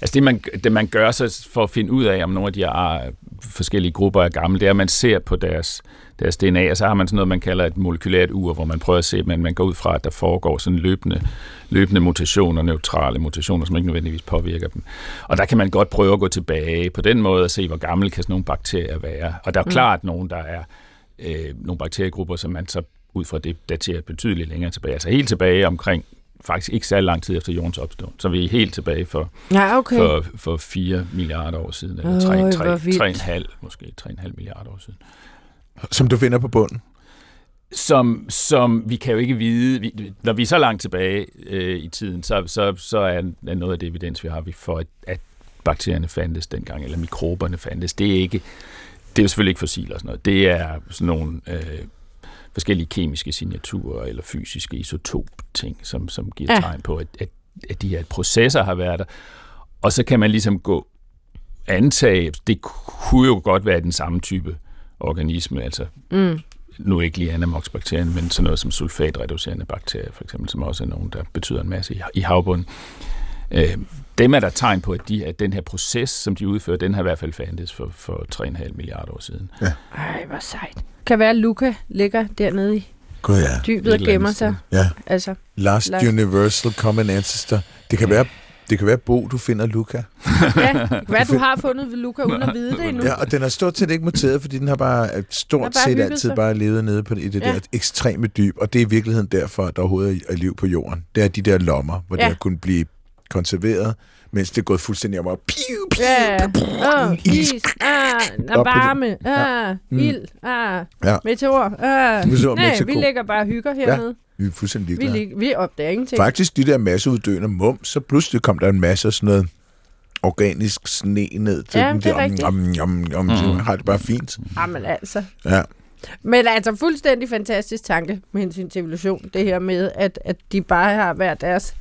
altså, det man, det man gør så for at finde ud af, om nogle af de her forskellige grupper er gamle, det er, at man ser på deres, deres D N A, og så har man sådan noget, man kalder et molekylært ur, hvor man prøver at se, men man går ud fra, at der foregår sådan løbende, løbende mutationer, neutrale mutationer, som ikke nødvendigvis påvirker dem. Og der kan man godt prøve at gå tilbage på den måde og se, hvor gamle kan sådan nogle bakterier være. Og der er klart mm. nogen, der er øh, nogle bakteriegrupper, som man så ud fra det daterer betydeligt længere tilbage. Altså helt tilbage omkring faktisk ikke særlig lang tid efter jordens opståen. Så vi er helt tilbage for, ja, okay. for, for fire milliarder år siden, eller tre komma fem måske tre komma fem milliarder år siden. Som du finder på bunden? Som, som vi kan jo ikke vide. Vi, når vi er så langt tilbage øh, i tiden, så, så, så er, er noget af det evidens, vi har vi for, at, at bakterierne fandtes dengang, eller mikroberne fandtes. Det er, ikke, det er jo selvfølgelig ikke fossiler og sådan noget. Det er sådan nogle øh, forskellige kemiske signaturer eller fysiske isotop-ting, som, som giver ja. tegn på, at, at, at de her processer har været der. Og så kan man ligesom gå antage, det kunne jo godt være den samme type organisme, altså mm. nu ikke lige Anammox-bakterien, men sådan noget som sulfatreducerende bakterier, for eksempel, som også er nogen, der betyder en masse i havbunden. Øh, dem er der tegn på, at, de, at den her proces, som de udfører, den har i hvert fald fandtes for, for tre komma fem milliarder år siden. Ja. Ej, hvor sejt. Kan være, at Luca ligger dernede i God, ja. dybet og gemmer sig. Ja. Altså, Last, Last Universal Common Ancestor. Det kan være... Det kan være, Bo, du finder Luca. Ja, hvad du har fundet ved Luca, uden at vide det endnu. Ja, og den er stort set ikke muteret, fordi den har bare stort har bare set altid sig. bare levet nede på det, det ja. der ekstreme dyb, og det er i virkeligheden derfor, at der overhovedet er liv på jorden. Det er de der lommer, hvor ja. det har kunnet blive konserveret, mens det er gået fuldstændig om og piu, piu, ja. piu, oh, is, ah, varme, ah, mm. ild, ah, ja. meteor, ah. Nej, vi ligger bare og hygger hernede. Ja. Vi er fuldstændig ligeglade. Vi, vi opdager ingenting. Faktisk, de der masseuddøende mum, så pludselig kom der en masse af sådan noget organisk sne ned til ja, dem. Det er rigtigt. Så har det bare fint. Jamen altså. Ja. Men altså, fuldstændig fantastisk tanke med hensyn til evolution. Det her med, at, at de bare har hver deres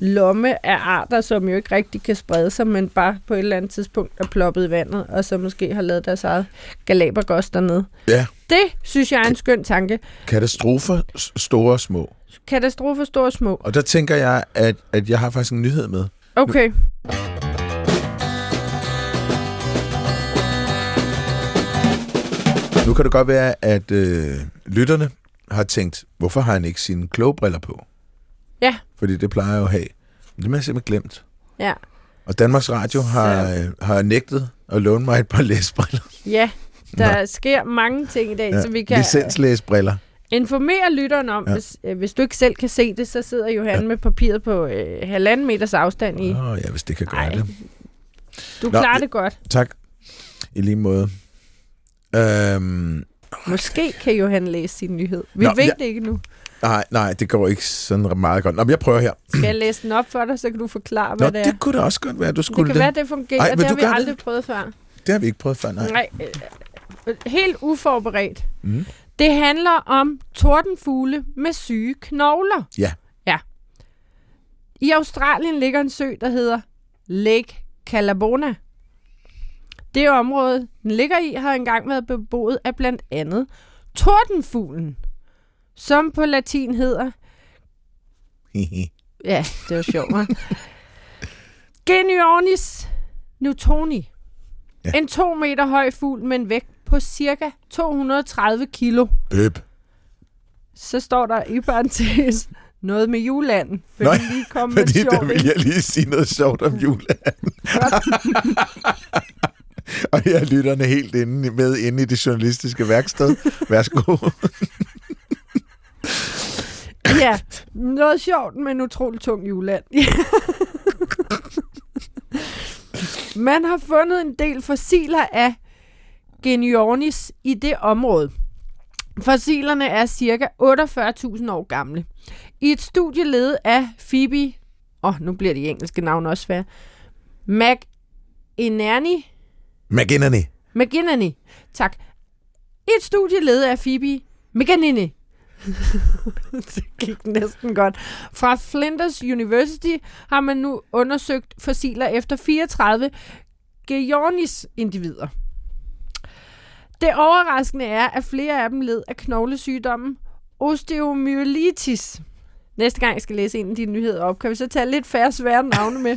lomme af arter, som jo ikke rigtig kan sprede sig, men bare på et eller andet tidspunkt er ploppet i vandet, og så måske har lavet deres eget Galapagos dernede. Ja. Det synes jeg er en skøn tanke. Katastrofer store og små. Katastrofer store og små. Og der tænker jeg, at, at jeg har faktisk en nyhed med. Okay. Nu. nu kan det godt være, at øh, lytterne har tænkt, hvorfor har han ikke sine klogbriller på? Ja. Fordi det plejer jeg jo at have. Men det har jeg simpelthen glemt. Ja. Og Danmarks Radio har, øh, har nægtet at låne mig et par læsbriller. Ja, der Nå. sker mange ting i dag, ja. så vi kan licenslæsbriller. informere lytteren om. Ja. Hvis, øh, hvis du ikke selv kan se det, så sidder Johan ja. med papiret på øh, halvanden meters afstand i. Åh oh, ja, hvis det kan gøre Ej. det. Du Nå, klarer jeg, det godt. Tak. I lige måde. Øhm. Måske kan Johan læse sin nyhed. Vi Nå, ved jeg... det ikke nu. Nej, nej, det går ikke sådan meget godt. Nå, men jeg prøver her. Skal jeg læse den op for dig, så kan du forklare, hvad Nå, det er? det kunne da også godt være, du skulle det. kan det. være, det fungerer. Ej, det har vi aldrig det? prøvet før. Det har vi ikke prøvet før, nej. nej øh, helt uforberedt. Mm. Det handler om tordenfugle med syge knogler. Ja. Ja. I Australien ligger en sø, der hedder Lake Calabona. Det område, den ligger i, har engang været beboet af blandt andet tordenfuglen, som på latin hedder... ja, det var sjovt, man. Genyornis newtoni. Ja. En to meter høj fugl med en vægt på cirka to hundrede og tredive kilo. Bøb. Så står der i parentes noget med julanden. Nå, lige komme fordi der vil jeg lige sige noget sjovt om julanden. Og jeg lytterne helt inde med inde i det journalistiske værksted. Værsgo. Ja, noget sjovt, men utrolig tung juleland. Man har fundet en del fossiler af Genyornis i det område. Fossilerne er ca. otteogfyrre tusind år gamle. I et studie ledet af Phoebe, og oh, nu bliver de engelske navne også svære, McInerney. McInerney. McInerney, tak. I et studie ledet af Phoebe McGinnery. Det gik næsten godt. Fra Flinders University har man nu undersøgt fossiler efter fireogtredive Genyornis-individer. Det overraskende er, at flere af dem led af knoglesygdommen osteomyelitis. Næste gang jeg skal læse en af dine nyheder op, kan vi så tage lidt færre svære navne med.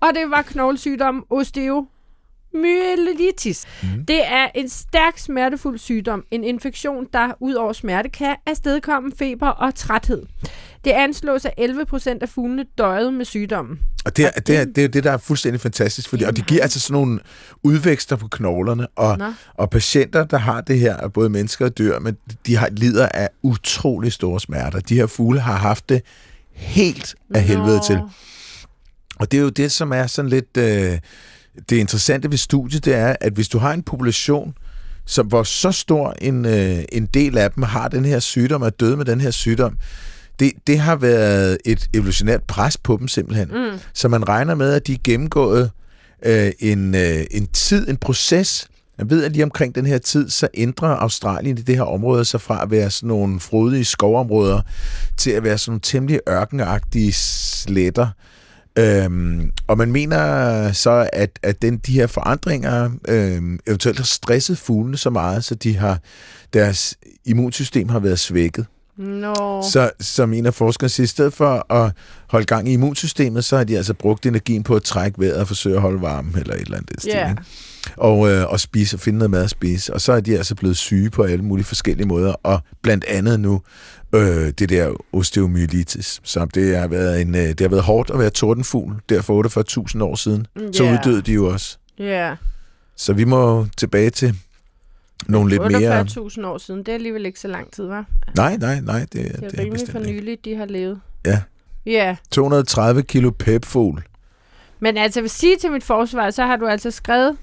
Og det var knoglesygdommen osteomyelitis. Mm. Det er en stærk smertefuld sygdom. En infektion, der ud over smerte kan afstedkomme feber og træthed. Det anslås, at elleve procent af fuglene døjede med sygdommen. Og det er og det, er, det, er det, der er fuldstændig fantastisk, fordi, og det giver altså sådan nogle udvækster på knoglerne, og, og patienter, der har det her, både mennesker og dyr, men de har, lider af utrolig store smerter. De her fugle har haft det helt af helvede Nå. til. Og det er jo det, som er sådan lidt... Øh, det interessante ved studiet, det er, at hvis du har en population, som, hvor så stor en, øh, en del af dem har den her sygdom og er døde med den her sygdom, Det, det har været et evolutionært pres på dem simpelthen. Mm. Så man regner med, at de er gennemgået øh, en, øh, en tid, en proces. Man ved, at lige omkring den her tid, så ændrer Australien i det her område sig fra at være sådan nogle frodige skovområder til at være sådan nogle temmelig ørkenagtige sletter. Øhm, og man mener så, at, at den, de her forandringer øhm, eventuelt har stresset fuglene så meget, så de har, deres immunsystem har været svækket. No. Så som en af forskerne siger, i stedet for at holde gang i immunsystemet, så har de altså brugt energien på at trække vejret og forsøge at holde varmen eller et eller andet stil, yeah. og, øh, og spise og finde noget mad at spise. Og så er de altså blevet syge på alle mulige forskellige måder, og blandt andet nu øh, det der osteomyelitis. Så det har været, en, øh, det har været hårdt at være tordenfugl der for otteogfyrre tusind år siden. Yeah. Så uddøde de jo også. Yeah. Så vi må tilbage til... Nogle lidt mere... otteogfyrre tusind år siden, det er alligevel ikke så lang tid, var. Nej, nej, nej. Det, det er, det er rimelig for nyligt, de har levet. Ja. Ja. to hundrede og tredive kilo pepfugl. Men altså, jeg vil sige til mit forsvar, så har du altså skrevet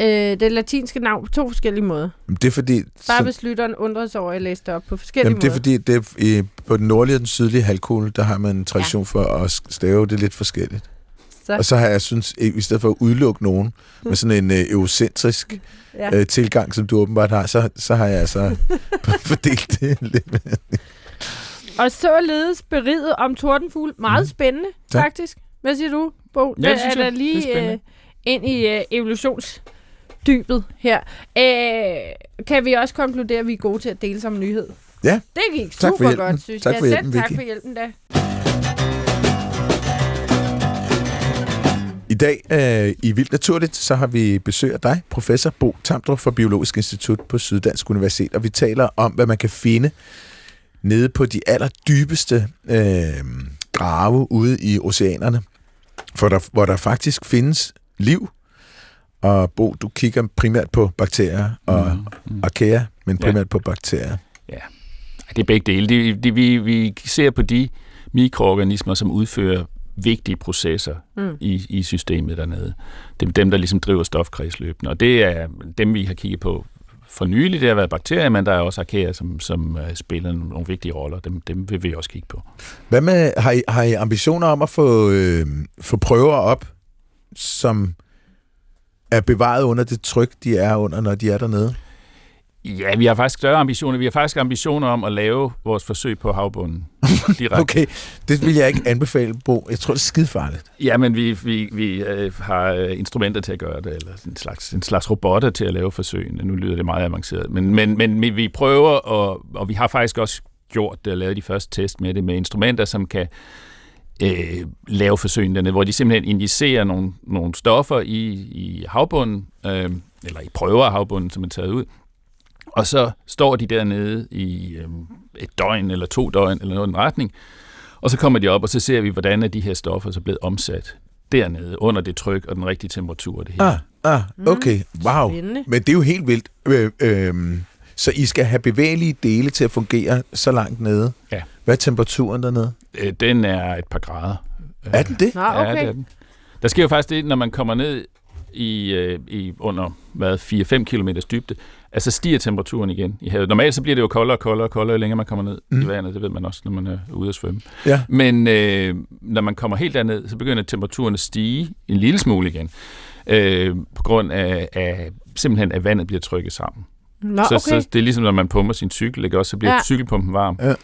øh, det latinske navn på to forskellige måder. Det er fordi... Bare så... hvis lytteren undrede sig over, at jeg læste op på forskellige Jamen, måder. Jamen, det er fordi, det er, øh, på den nordlige og den sydlige halvkugle, der har man en tradition ja. for at stave det lidt forskelligt. Så. Og så har jeg synes i stedet for at udelukke nogen med sådan en øh, eurocentrisk ja. øh, tilgang, som du åbenbart har, så, så har jeg altså fordelt det lidt. Og således beriget om tordenfugle. Meget mm. spændende, tak. faktisk. Hvad siger du, Bo? Ja, det synes jeg. Er der lige øh, ind i øh, evolutionsdybet her. Øh, kan vi også konkludere, at vi er gode til at dele som nyhed? Ja. Det gik super tak for godt, synes tak jeg. For jeg hjælpen, selv, tak for hjælpen, da. I dag øh, i Vildt Naturligt, så har vi besøg af dig, professor Bo Thamdrup fra Biologisk Institut på Syddansk Universitet, og vi taler om, hvad man kan finde nede på de allerdybeste øh, grave ude i oceanerne, for der, hvor der faktisk findes liv. Og Bo, du kigger primært på bakterier og mm, mm. arkæer, men primært ja. på bakterier. Ja, det er begge dele. Det, det, vi, vi ser på de mikroorganismer, som udfører vigtige processer mm. i, i systemet dernede. Dem, dem, der ligesom driver stofkredsløbene. Og det er dem, vi har kigget på for nylig. Det har været bakterier, men der er også arkæer, som, som spiller nogle vigtige roller. Dem, dem vil vi også kigge på. Hvad med, har I, har I ambitioner om at få, øh, få prøver op, som er bevaret under det tryk, de er under, når de er dernede? Ja, vi har faktisk større ambitioner. Vi har faktisk ambitioner om at lave vores forsøg på havbunden direkte. Okay, det vil jeg ikke anbefale, Bo. Jeg tror, det er skidefarligt. Ja, men vi, vi, vi har instrumenter til at gøre det, eller en slags, en slags robotter til at lave forsøgene. Nu lyder det meget avanceret. Men, men, men vi prøver, og, og vi har faktisk også gjort det og lavet de første test med det, med instrumenter, som kan øh, lave forsøgene dernede, hvor de simpelthen injicerer nogle, nogle stoffer i, i havbunden, øh, eller i prøver af havbunden, som er taget ud. Og så står de dernede i øh, et døgn eller to døgn eller noget i den retning, og så kommer de op, og så ser vi, hvordan er de her stoffer så blevet omsat dernede under det tryk og den rigtige temperatur. Det hele. Ah, ah, okay, wow. Spindende. Men det er jo helt vildt. Øh, øh, så I skal have bevægelige dele til at fungere så langt nede. Ja. Hvad er temperaturen dernede? Øh, den er et par grader. Er den det? Nå, okay. Ja, det er den. Der sker jo faktisk det, når man kommer ned i, øh, i under fire til fem kilometers dybde, altså stiger temperaturen igen i havet. Normalt så bliver det jo koldere og koldere og koldere, jo længere man kommer ned mm. i vandet. Det ved man også, når man er ude at svømme. Ja. Men øh, når man kommer helt derned, så begynder temperaturen at stige en lille smule igen, øh, på grund af, af simpelthen, at vandet bliver trykket sammen. Nå, okay. så, så det er ligesom, når man pumper sin cykel, ikke? Også, så bliver ja. cykelpumpen varm. Ja.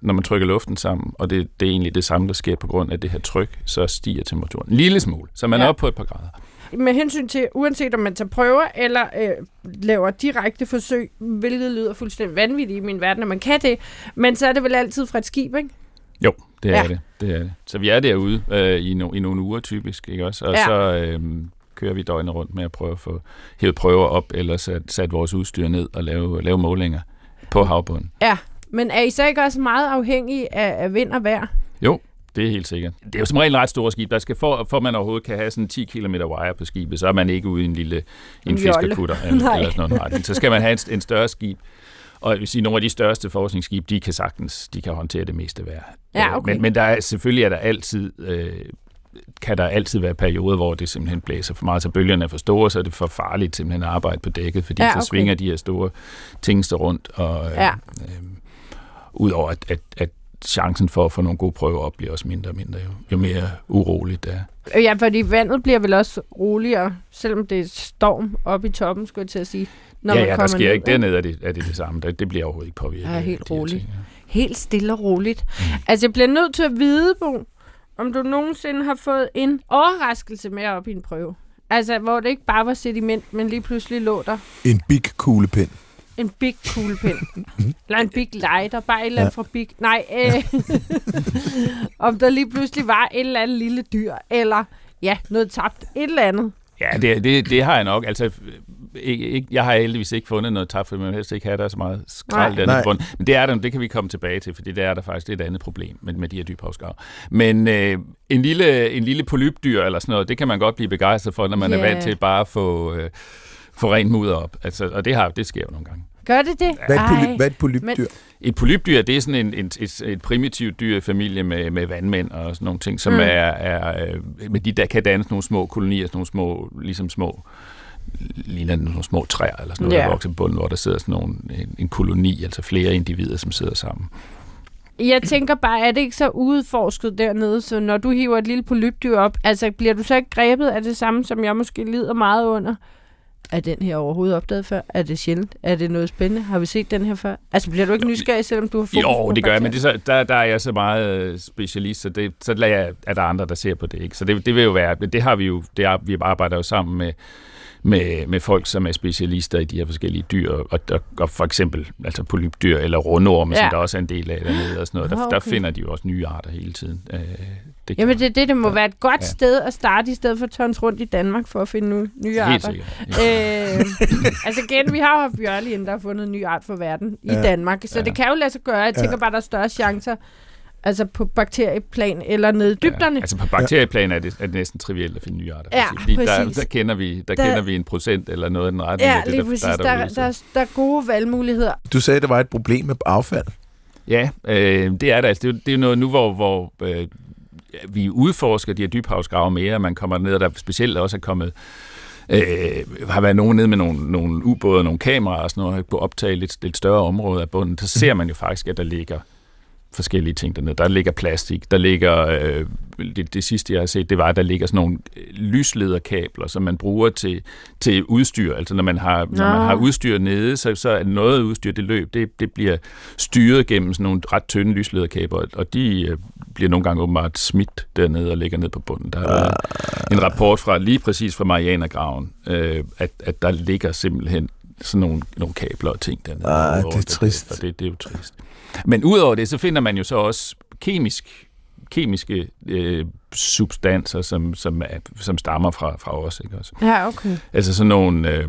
Når man trykker luften sammen, og det, det er egentlig det samme, der sker på grund af det her tryk, så stiger temperaturen en lille smule, så man ja. er oppe på et par grader. Med hensyn til, uanset om man tager prøver eller øh, laver direkte forsøg, hvilket lyder fuldstændig vanvittigt i min verden, når man kan det, men så er det vel altid fra et skib, ikke? Jo, det er, ja. det. Det, er det. Så vi er derude øh, i, no, i nogle uger typisk, ikke også? Og ja. så øh, kører vi døgnet rundt med at prøve at få hævet prøver op, eller sat, sat vores udstyr ned og lave, lave målinger på havbunden. Ja. Men er I så ikke også meget afhængige af vind og vejr? Jo, det er helt sikkert. Det er jo som regel ret store skib. Der skal for, for man overhovedet kan have sådan ti kilometer wire på skibet, så er man ikke ude i en lille en fiskerkutter eller, eller sådan noget. Så skal man have en, en større skib. Og hvis I, nogle af de største forskningsskib, de kan sagtens, de kan håndtere det meste vejr. Ja, okay. Men, men der er, selvfølgelig er der altid, øh, kan der altid være perioder, hvor det simpelthen blæser for meget, så bølgerne er for store, så er det for farligt simpelthen at arbejde på dækket, fordi ja, okay. så svinger de her store tingster rundt og øh, ja. øh, Udover at, at, at chancen for at få nogle gode prøver op bliver også mindre og mindre, jo, jo mere uroligt det er. Ja, fordi vandet bliver vel også roligere, selvom det er storm oppe i toppen, skulle jeg til at sige. Når ja, man ja, der sker ned. Ikke dernede, er det, er det det samme. Det, det bliver overhovedet ikke påvirket. Ja, helt roligt. Ting, ja. Helt stille og roligt. Mm. Altså, jeg bliver nødt til at vide, Bo, om du nogensinde har fået en overraskelse med op i en prøve. Altså, hvor det ikke bare var sediment, men lige pludselig lå der. En big kuglepind. En big kuglepind. Eller en big lighter. Bare et eller andet ja. fra big... Nej. Øh. Om der lige pludselig var et eller andet lille dyr. Eller ja, noget tabt. Et eller andet. Ja, det, det, det har jeg nok. Altså, ikke, ikke, jeg har heldigvis ikke fundet noget tabt, for man vil helst ikke have der så meget skrald af den grund. Men det er der, det kan vi komme tilbage til, for det der er der faktisk det er et andet problem med, med de her dybhavsgraver. Men øh, en lille, en lille polypdyr eller sådan noget, det kan man godt blive begejstret for, når man yeah. er vant til bare at få... Øh, få rent mudder op. Altså, og det, har, det sker jo nogle gange. Gør det det? Hvad er et, poly- hvad er et polypdyr? Men... Et polypdyr, det er sådan en, en, et, et primitivt dyr i familie med, med vandmænd og sådan nogle ting, som mm. er, er... Men de der kan danne nogle små kolonier, sådan nogle små, ligesom små... ligner nogle små træer eller sådan noget, yeah. der vokser på bunden, hvor der sidder sådan nogle, en, en koloni, altså flere individer, som sidder sammen. Jeg tænker bare, er det ikke så udforsket dernede, så når du hiver et lille polypdyr op, altså bliver du så ikke grebet af det samme, som jeg måske lider meget under? Er den her overhovedet opdaget før? Er det sjældent? Er det noget spændende? Har vi set den her før? Altså, bliver du ikke nysgerrig, selvom du har fokus? Jo, det gør jeg, men det så, der, der er jeg så meget specialist, så, det, så lader jeg, at der er andre, der ser på det. Ikke? Så det, det vil jo være, men det har vi jo, det er, vi arbejder jo sammen med, med, med folk, som er specialister i de her forskellige dyr, og, og, og for eksempel altså polypdyr eller rundorme, ja. som der også er en del af dernede og sådan noget. Der, okay. der finder de jo også nye arter hele tiden. Det Jamen det er det, det må ja. være et godt ja. sted at starte i stedet for tons rundt i Danmark for at finde nye arter. Helt sikkert. Øh, altså igen, vi har jo haft bjørlien, der har fundet en ny art for verden ja. i Danmark, så ja. det kan jo lade sig gøre. Jeg tænker ja. bare, der er større chancer altså på bakterieplan eller nede i dybderne. Ja. Altså på bakterieplan er det, er det næsten trivielt at finde nye arter. Ja, fordi der, der, kender vi, der, der kender vi en procent eller noget af den retning. Ja, lige det, der, præcis. Der, der, der, der, der er gode valgmuligheder. Du sagde, at der var et problem med affald. Ja, øh, det er der. Altså, det er jo noget nu, hvor... hvor øh, vi udforsker de her dybhavsgrave mere, man kommer ned, og der specielt også er kommet, øh, har været nogen nede med nogle, nogle ubåde, nogle kameraer og sådan noget, og optage lidt, lidt større område af bunden, så ser man jo faktisk, at der ligger forskellige ting dernede. Der ligger plastik, der ligger, øh, det, det sidste jeg har set, det var, at der ligger sådan nogle lyslederkabler, som man bruger til, til udstyr. Altså når man har, når man har udstyr nede, så, så er noget udstyr, det løb, det, det bliver styret gennem sådan nogle ret tynde lyslederkabler, og de øh, bliver nogle gange åbenbart smidt dernede og ligger ned på bunden. Der er uh. en rapport fra, lige præcis fra Marianagraven, øh, at, at der ligger simpelthen sådan nogle, nogle kabler og ting dernede. Ah, det er det, trist. Og det, det er jo trist. Men udover det, så finder man jo så også kemisk, kemiske øh, substanser, som, som, er, som stammer fra, fra os, ikke også? Ja, okay. Altså sådan nogle øh,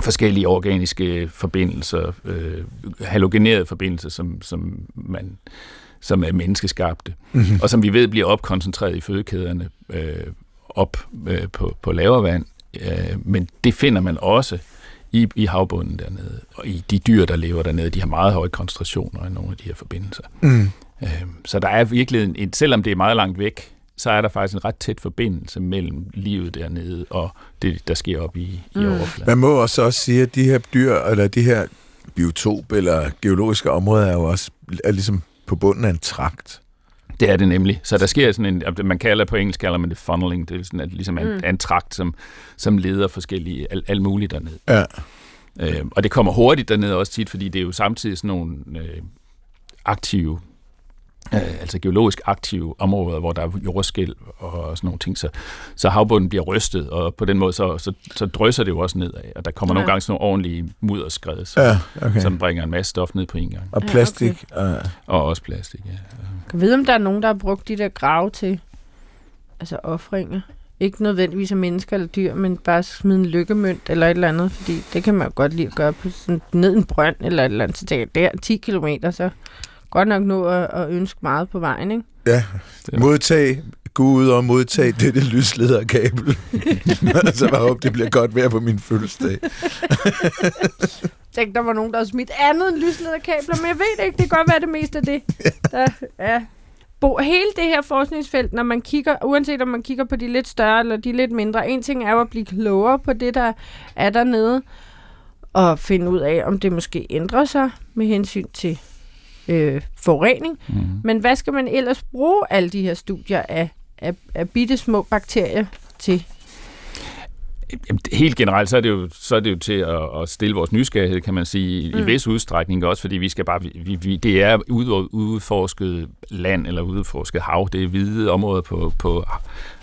forskellige organiske forbindelser, øh, halogenerede forbindelser, som, som, man, som er menneskeskabte, mm-hmm. og som vi ved bliver opkoncentreret i fødekæderne øh, op øh, på, på lavere vand. Øh, men det finder man også I, i havbunden dernede, og i de dyr, der lever dernede, de har meget høje koncentrationer i nogle af de her forbindelser. Mm. Øhm, så der er virkelig, en, selvom det er meget langt væk, så er der faktisk en ret tæt forbindelse mellem livet dernede og det, der sker op i, mm. i overfladen. Man må også også sige, at de her dyr, eller de her biotop eller geologiske områder, er jo også er ligesom på bunden af en trakt. Det er det nemlig. Så der sker sådan en, man kalder på engelsk, kalder man det funneling, det er sådan at ligesom mm. en, en trakt, som, som leder forskellige, alt al muligt dernede. Ja. Øh, og det kommer hurtigt dernede også tit, fordi det er jo samtidig sådan nogle øh, aktive, øh, altså geologisk aktive områder, hvor der er jordskælv og sådan nogle ting, så, så havbunden bliver rystet, og på den måde så, så, så drysser det jo også nedad, og der kommer ja. nogle gange sådan nogle ordentlige mudderskred, som, ja, okay. som bringer en masse stof ned på en gang. Og plastik. Ja, okay. Og også plastik, ja. Kan vi vide, om der er nogen, der har brugt de der grave til altså ofringer? Ikke nødvendigvis af mennesker eller dyr, men bare smide en lykkemønt eller et eller andet, fordi det kan man jo godt lide at gøre på sådan ned en brønd eller et eller andet, så tænker jeg, der ti kilometer, så godt nok nå at, at ønske meget på vejen, ikke? Ja, modtag, gå ud og modtag dette lyslederkabel. Så bare håber, det bliver godt vejr på min fødselsdag. Tænk, der var nogen, der havde smidt andet end lyslederkabler, men jeg ved ikke, det kan godt være det meste af det. Der, ja. Bo, hele det her forskningsfelt, når man kigger, uanset om man kigger på de lidt større eller de lidt mindre, en ting er jo at blive klogere på det, der er dernede, og finde ud af, om det måske ændrer sig med hensyn til øh, forurening. Mm. Men hvad skal man ellers bruge alle de her studier af, af, af bitte små bakterier til? Helt generelt, så er det jo, så er det jo til at, at stille vores nysgerrighed, kan man sige, i, mm. i vis udstrækning også, fordi vi skal bare, vi, vi, det er udforsket land eller udforsket hav, det er hvide områder på, på,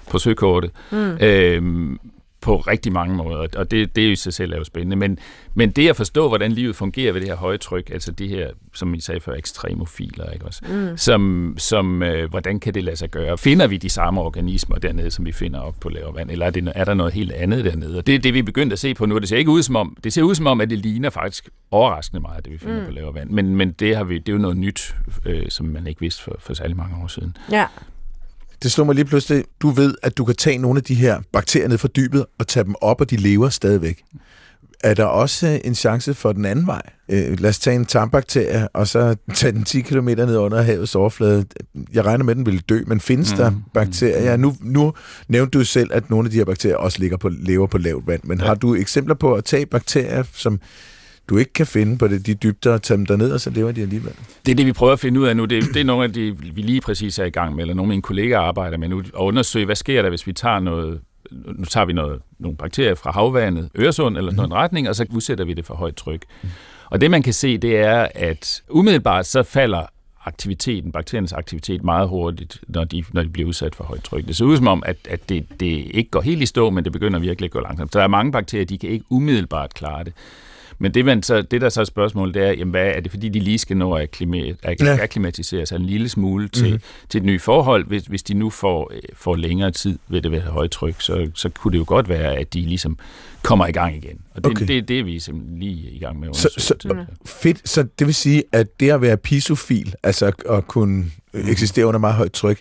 på søkortet, mm. øhm, på rigtig mange måder, og det, det er jo i sig selv er jo spændende, men, men det at forstå, hvordan livet fungerer ved det her høje tryk, altså det her, som I sagde før, ekstremofiler, ikke også, mm. som, som øh, hvordan kan det lade sig gøre? Finder vi de samme organismer dernede, som vi finder op på lavere vand, eller er, det, er der noget helt andet dernede? Og det er det, vi er begyndt at se på nu, det ser ikke ud som om, det ser ud som om, at det ligner faktisk overraskende meget, det vi finder mm. på lavere vand, men, men det, har vi, det er jo noget nyt, øh, som man ikke vidste for, for særlig mange år siden. Ja. Det slår mig lige pludselig, du ved, at du kan tage nogle af de her bakterier ned fra dybet og tage dem op, og de lever stadigvæk. Er der også en chance for den anden vej? Øh, lad os tage en tarmbakterie, og så tage den ti kilometer ned under havets overflade. Jeg regner med, at den ville dø, men findes mm. der bakterier? Nu, nu nævnte du selv, at nogle af de her bakterier også ligger på, lever på lavt vand, men ja. Har du eksempler på at tage bakterier, som du ikke kan finde på det, de dybder og tage dem derned, og så lever de alligevel? Det er det, vi prøver at finde ud af nu. Det er, det er nogle af de, vi lige præcis er i gang med, eller nogle af mine kollegaer arbejder med nu, og undersøge, hvad sker der, hvis vi tager noget, nu tager vi noget, nogle bakterier fra havvandet, Øresund eller sådan mm. en retning, og så udsætter vi det for højt tryk. Mm. Og det, man kan se, det er, at umiddelbart så falder aktiviteten, bakteriernes aktivitet meget hurtigt, når de, når de bliver udsat for højt tryk. Det ser ud som om, at, at det, det ikke går helt i stå, men det begynder virkelig at gå langsomt. Så der er mange bakterier, de kan ikke umiddelbart klare det. Men det, man så, det der så er spørgsmålet, det er, jamen, hvad er det, fordi de lige skal nå at akklimatisere sig en lille smule til, mm-hmm. til et nye forhold? Hvis, hvis de nu får, får længere tid ved det ved højtryk, så, så kunne det jo godt være, at de ligesom kommer i gang igen. Og det, okay. det, det, det er vi simpelthen lige i gang med at undersøge. Så, så, fedt, så det vil sige, at det at være pisofil, altså at kunne eksistere under meget højt tryk,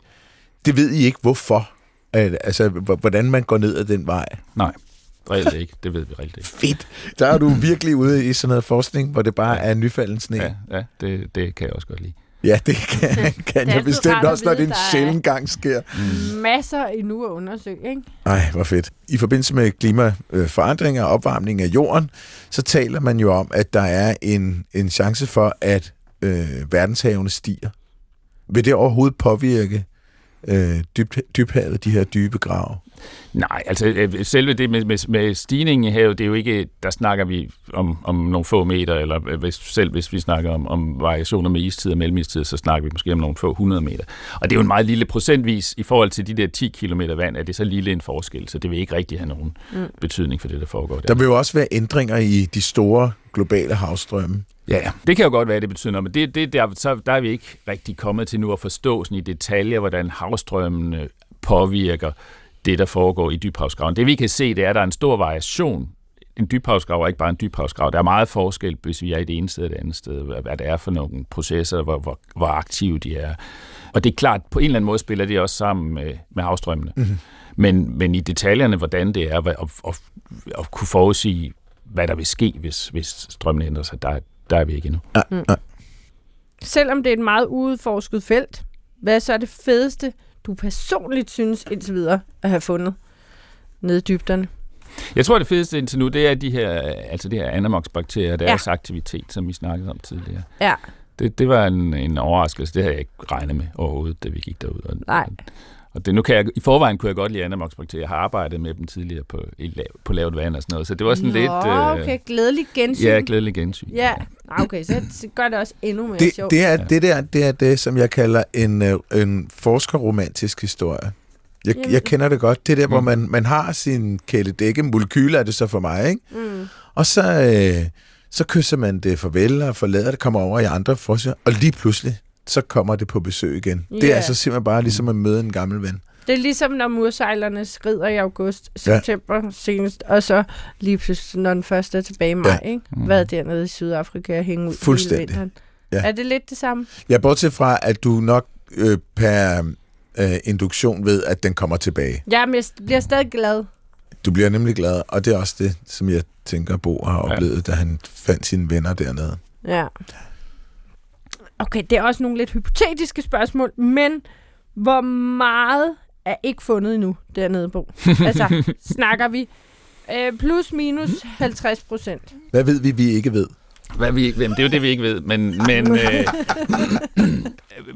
det ved I ikke hvorfor, at, altså hvordan man går ned ad den vej? Nej. Reelt ikke, det ved vi reelt ikke. Fedt! Der er du virkelig ude i sådan noget forskning, hvor det bare ja. Er nyfalden sne. Ja, ja det, det kan jeg også godt lide. Ja, det kan, kan det jeg bestemt også, når det en sjældent gang sker. Mm. Masser endnu at undersøge, ikke? Ej, hvor fedt. I forbindelse med klimaforandringer og opvarmning af jorden, så taler man jo om, at der er en, en chance for, at øh, verdenshavene stiger. Vil det overhovedet påvirke øh, dyb, dybhavet, de her dybe grave? Nej, altså selve det med, med, med stigningen i havet, det er jo ikke, der snakker vi om, om nogle få meter, eller hvis, selv hvis vi snakker om, om variationer med istid og mellemistider, så snakker vi måske om nogle få hundrede meter. Og det er jo en meget lille procentvis i forhold til de der ti kilometer vand, at det så lille en forskel, så det vil ikke rigtig have nogen mm. betydning for det, der foregår der. Der vil jo også være ændringer i de store globale havstrømme. Ja, det kan jo godt være, det betyder noget, men det, det, der, så, der er vi ikke rigtig kommet til nu at forstå sådan i detaljer, hvordan havstrømmene påvirker det, der foregår i dybhavsgraven. Det vi kan se, det er, at der er en stor variation. En dybhavsgrav er ikke bare en dybhavsgrav. Der er meget forskel, hvis vi er i det ene sted og det andet sted, hvad det er for nogle processer, hvor, hvor, hvor aktive de er. Og det er klart, på en eller anden måde spiller det også sammen med, med havstrømmene. Mm-hmm. Men, men i detaljerne, hvordan det er, at, at, at kunne forudsige, hvad der vil ske, hvis, hvis strømmene ændrer sig, der, der er vi ikke endnu. Mm. Selvom det er et meget udforsket felt, hvad så er det fedeste, du personligt synes indtil videre at have fundet nede i dybderne? Jeg tror, det fedeste indtil nu, det er de her, altså de her Anammox-bakterier og deres ja. aktivitet, som vi snakkede om tidligere. Ja. Det, det var en, en overraskelse. Det havde jeg ikke regnet med overhovedet, da vi gik derud. Og, Nej. Og det, nu kan jeg, i forvejen kunne jeg godt lide Anammox-bakterier. Jeg har arbejdet med dem tidligere på, lav, på lavt vand og sådan noget. Så det var sådan Nå, lidt... Nå, okay. Glædelig gensyn. Ja, glædelig gensyn. Ja, ja. Okay. Så gør det også endnu mere det, sjovt. Det, er, ja. det, der, det er det, som jeg kalder en, en forskerromantisk historie. Jeg, jeg kender det godt. Det der, mm. hvor man, man har sin kæledække. Molekyler er det så for mig, ikke? Mm. Og så... Øh, Så kysser man det farvel og forlader det, kommer over i andre forskere, og lige pludselig, så kommer det på besøg igen. Yeah. Det er altså simpelthen bare ligesom at møde en gammel ven. Det er ligesom, når mursejlerne skrider i august, september ja. senest, og så lige pludselig, når den første er tilbage i maj, ja. ikke? Hvad dernede i Sydafrika og hænge ud hele vinteren. Ja. Er det lidt det samme? Ja, bortset fra, at du nok øh, per øh, induktion ved, at den kommer tilbage. Ja, men jeg bliver stadig glad. Du bliver nemlig glad, og det er også det, som jeg tænker, Bo har oplevet, ja. da han fandt sine venner dernede. Ja. Okay, det er også nogle lidt hypotetiske spørgsmål, men hvor meget er ikke fundet endnu dernede, Bo? Altså, snakker vi øh, plus minus halvtreds procent. Hvad ved vi, vi ikke ved? Hvad vi ikke ved, det er jo det, vi ikke ved, men, men øh,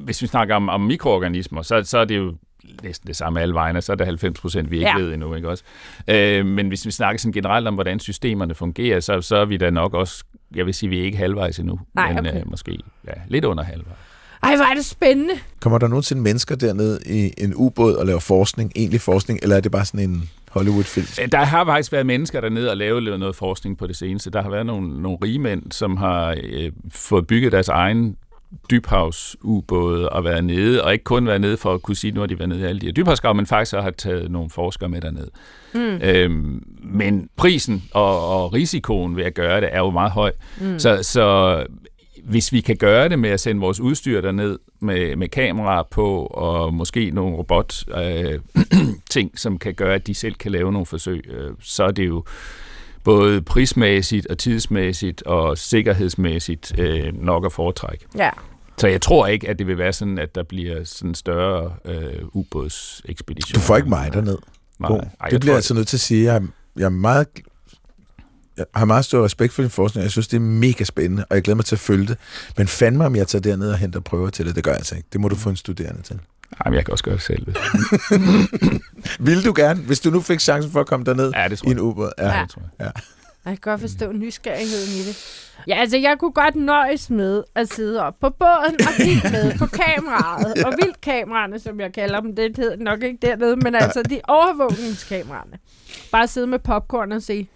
hvis vi snakker om, om mikroorganismer, så, så er det jo næsten det samme alle vegne, så er der halvfems procent, vi ikke ja. ved endnu, ikke også? Øh, men hvis vi snakker sådan generelt om, hvordan systemerne fungerer, så, så er vi da nok også, jeg vil sige, vi er ikke halvvejs endnu, Ej, men okay. øh, måske ja, lidt under halvvejs. Ej, hvor er det spændende! Kommer der nogensinde mennesker dernede i en ubåd og laver forskning, egentlig forskning, eller er det bare sådan en Hollywood-film? Der har faktisk været mennesker dernede og lavet noget forskning på det seneste. Der har været nogle, nogle rigemænd, som har øh, fået bygget deres egen dybhavsubåde og være nede, og ikke kun være nede for at kunne sige, nu har de været nede i alle de her dybhavsgrave, men faktisk har taget nogle forskere med derned. Mm. Øhm, men prisen og, og risikoen ved at gøre det er jo meget høj. Mm. Så, så hvis vi kan gøre det med at sende vores udstyr derned med, med kameraer på og måske nogle robot øh, ting, som kan gøre, at de selv kan lave nogle forsøg, øh, så er det jo både prismæssigt og tidsmæssigt og sikkerhedsmæssigt øh, nok at foretrække. Ja. Så jeg tror ikke, at det vil være sådan, at der bliver sådan større øh, ubådsekspedition. Du får ikke mig derned. Nej. Nej. Ej, det bliver jeg altså nødt til at sige. Jeg, jeg, er meget, jeg har meget stor respekt for din forskning. Jeg synes, det er mega spændende, og jeg glæder mig til at følge det. Men fandme, om jeg tager derned og henter prøver til det, det gør jeg altså ikke. Det må du få en studerende til. Jamen, jeg kan også gøre det selv. Vil du gerne, hvis du nu fik chancen for at komme derned ja, i en ubåd? Ja, ja, det tror jeg. Ja. Jeg kan godt forstå nysgerrigheden i det. Ja, altså, jeg kunne godt nøjes med at sidde op på båden og kigge med på kameraet. Ja. Og vildkameraerne, som jeg kalder dem, det hedder nok ikke dernede, men altså de overvågningskameraerne. Bare sidde med popcorn og se.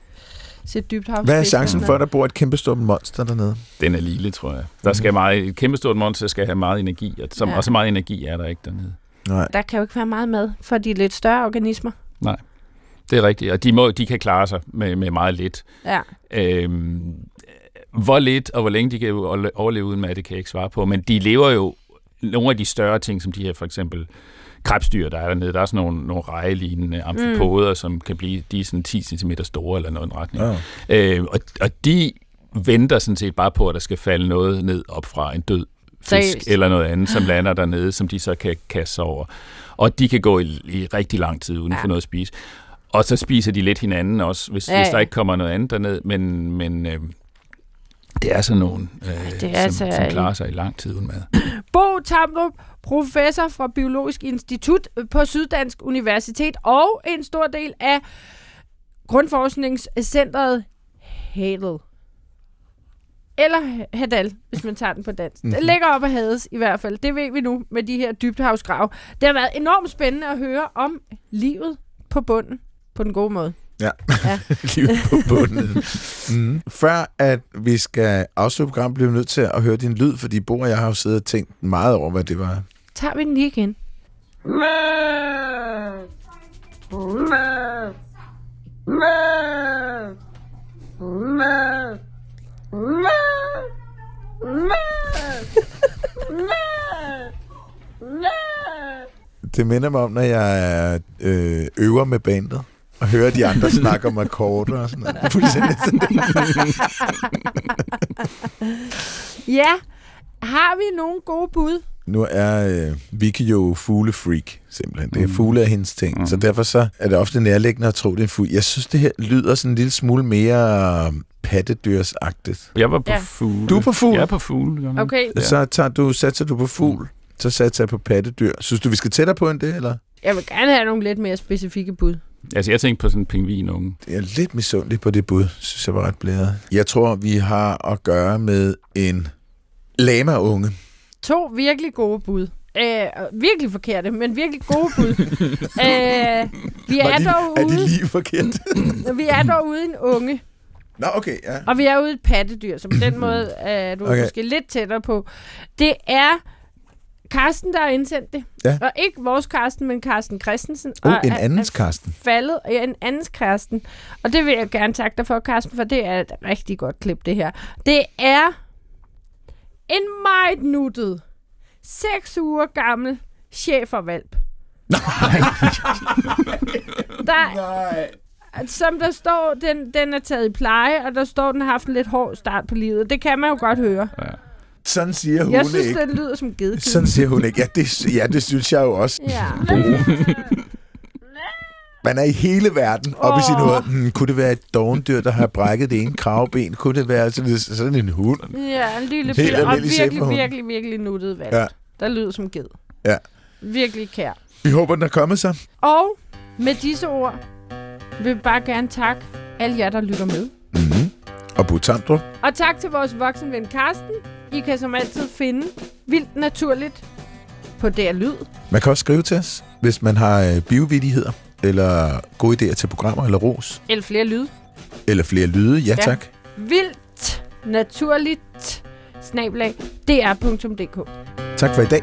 Hvad er chancen for, at der bor et kæmpestort monster dernede? Den er lille, tror jeg. Der skal meget, et kæmpestort monster skal have meget energi, og så, ja. og så meget energi er der ikke dernede. Nej. Der kan jo ikke være meget mad for de lidt større organismer. Nej, det er rigtigt. Og de, må, de kan klare sig med, med meget lidt. Ja. Øhm, hvor lidt og hvor længe de kan overleve uden mad, det kan jeg ikke svare på. Men de lever jo nogle af de større ting, som de her for eksempel krebsdyr, der er dernede. Der er sådan nogle, nogle rejelignende amfipoder, mm. som kan blive de sådan ti centimeter store eller noget i den retning. Ja. Øh, og, og de venter sådan set bare på, at der skal falde noget ned op fra en død fisk Seriøst. eller noget andet, som lander dernede, som de så kan kaste over. Og de kan gå i, i rigtig lang tid uden ja. for noget at spise. Og så spiser de lidt hinanden også, hvis, ja, ja. hvis der ikke kommer noget andet dernede. Men, men øh, det er sådan nogle, øh, det er som, altså, som klarer sig i lang tid uden mad. Bo Thamdrup, professor fra Biologisk Institut på Syddansk Universitet og en stor del af Grundforskningscentret Hadal. Eller Hadal, hvis man tager den på dansk. Mm-hmm. Det ligger op af Hades i hvert fald. Det ved vi nu med de her dybdehavsgrave. Det har været enormt spændende at høre om livet på bunden på den gode måde. Ja, ja. Livet på bunden. Mm. Før at vi skal afslutte programmet, bliver vi nødt til at høre din lyd, fordi Bo og jeg har jo siddet og tænkt meget over, hvad det var. Tager vi den lige igen? Det minder mig om, når jeg øh, øver med bandet og høre de andre snakke om akkorder og sådan noget. Ja, har vi nogle gode bud Nu er øh, Vicky jo fuglefreak, simpelthen. Det er fugle af hendes ting. Mm. Så derfor så er det ofte nærliggende at tro, det er en fugl. Jeg synes, det her lyder sådan en lille smule mere pattedyrsagtigt. Jeg var på ja. fugle. Du er på fugle? Jeg er på fugle. Okay. Så tager du, satser du på fugl, mm. så satser jeg på pattedyr. Synes du, vi skal tættere på end det, eller? Jeg vil gerne have nogle lidt mere specifikke bud. Altså, jeg tænkte på sådan en pingvinunge. Jeg er lidt misundelig på det bud, synes jeg var ret blæret. Jeg tror, vi har at gøre med en lamaunge. To virkelig gode bud. Æh, virkelig forkerte, men virkelig gode bud. Æh, vi er, lige, dog ude, er de lige forkerte? Vi er dog ude en unge. Nå, okay, ja. Og vi er ude et pattedyr, så på den måde er du okay. måske lidt tættere på. Det er Carsten, der har indsendt det. Ja. Og ikke vores Carsten, men Carsten Christensen. Uh, og en andens Carsten. Faldet. Ja, en andens Carsten. Og det vil jeg gerne takke dig for, Carsten, for det er et rigtig godt klip, det her. Det er en meget nuttet, seks uger gammel schæfervalp. Nej. der, Nej. Som der står, den, den er taget i pleje, og der står, den har haft en lidt hård start på livet. Det kan man jo godt høre. Ja. Sådan siger hun ikke. Jeg synes, ikke. Det lyder som gedekid. Sådan siger hun ikke. Ja, det, ja, det synes jeg jo også. Ja. Man er i hele verden oppe oh. i sin hoved. Hmm, kunne det være et dovendyr, der har brækket det ene kravben? Kunne det være sådan, sådan en hund? Ja, en lille bil. Og virkelig, virkelig, virkelig nuttet valg. Ja. Der lyder som ged. Ja. Virkelig kær. Vi håber, den er kommet så. Og med disse ord vil vi bare gerne takke alle jer, der lytter med. Mm-hmm. Og Bo Thamdrup. Og tak til vores voksenven Carsten. I kan som altid finde Vildt Naturligt på D R Lyd. Man kan også skrive til os, hvis man har biovittigheder, eller gode idéer til programmer, eller ros. Eller flere lyde. Eller flere lyde, ja, ja. tak. Vildt Naturligt, snabel-a, dr punktum d k. Tak for i dag.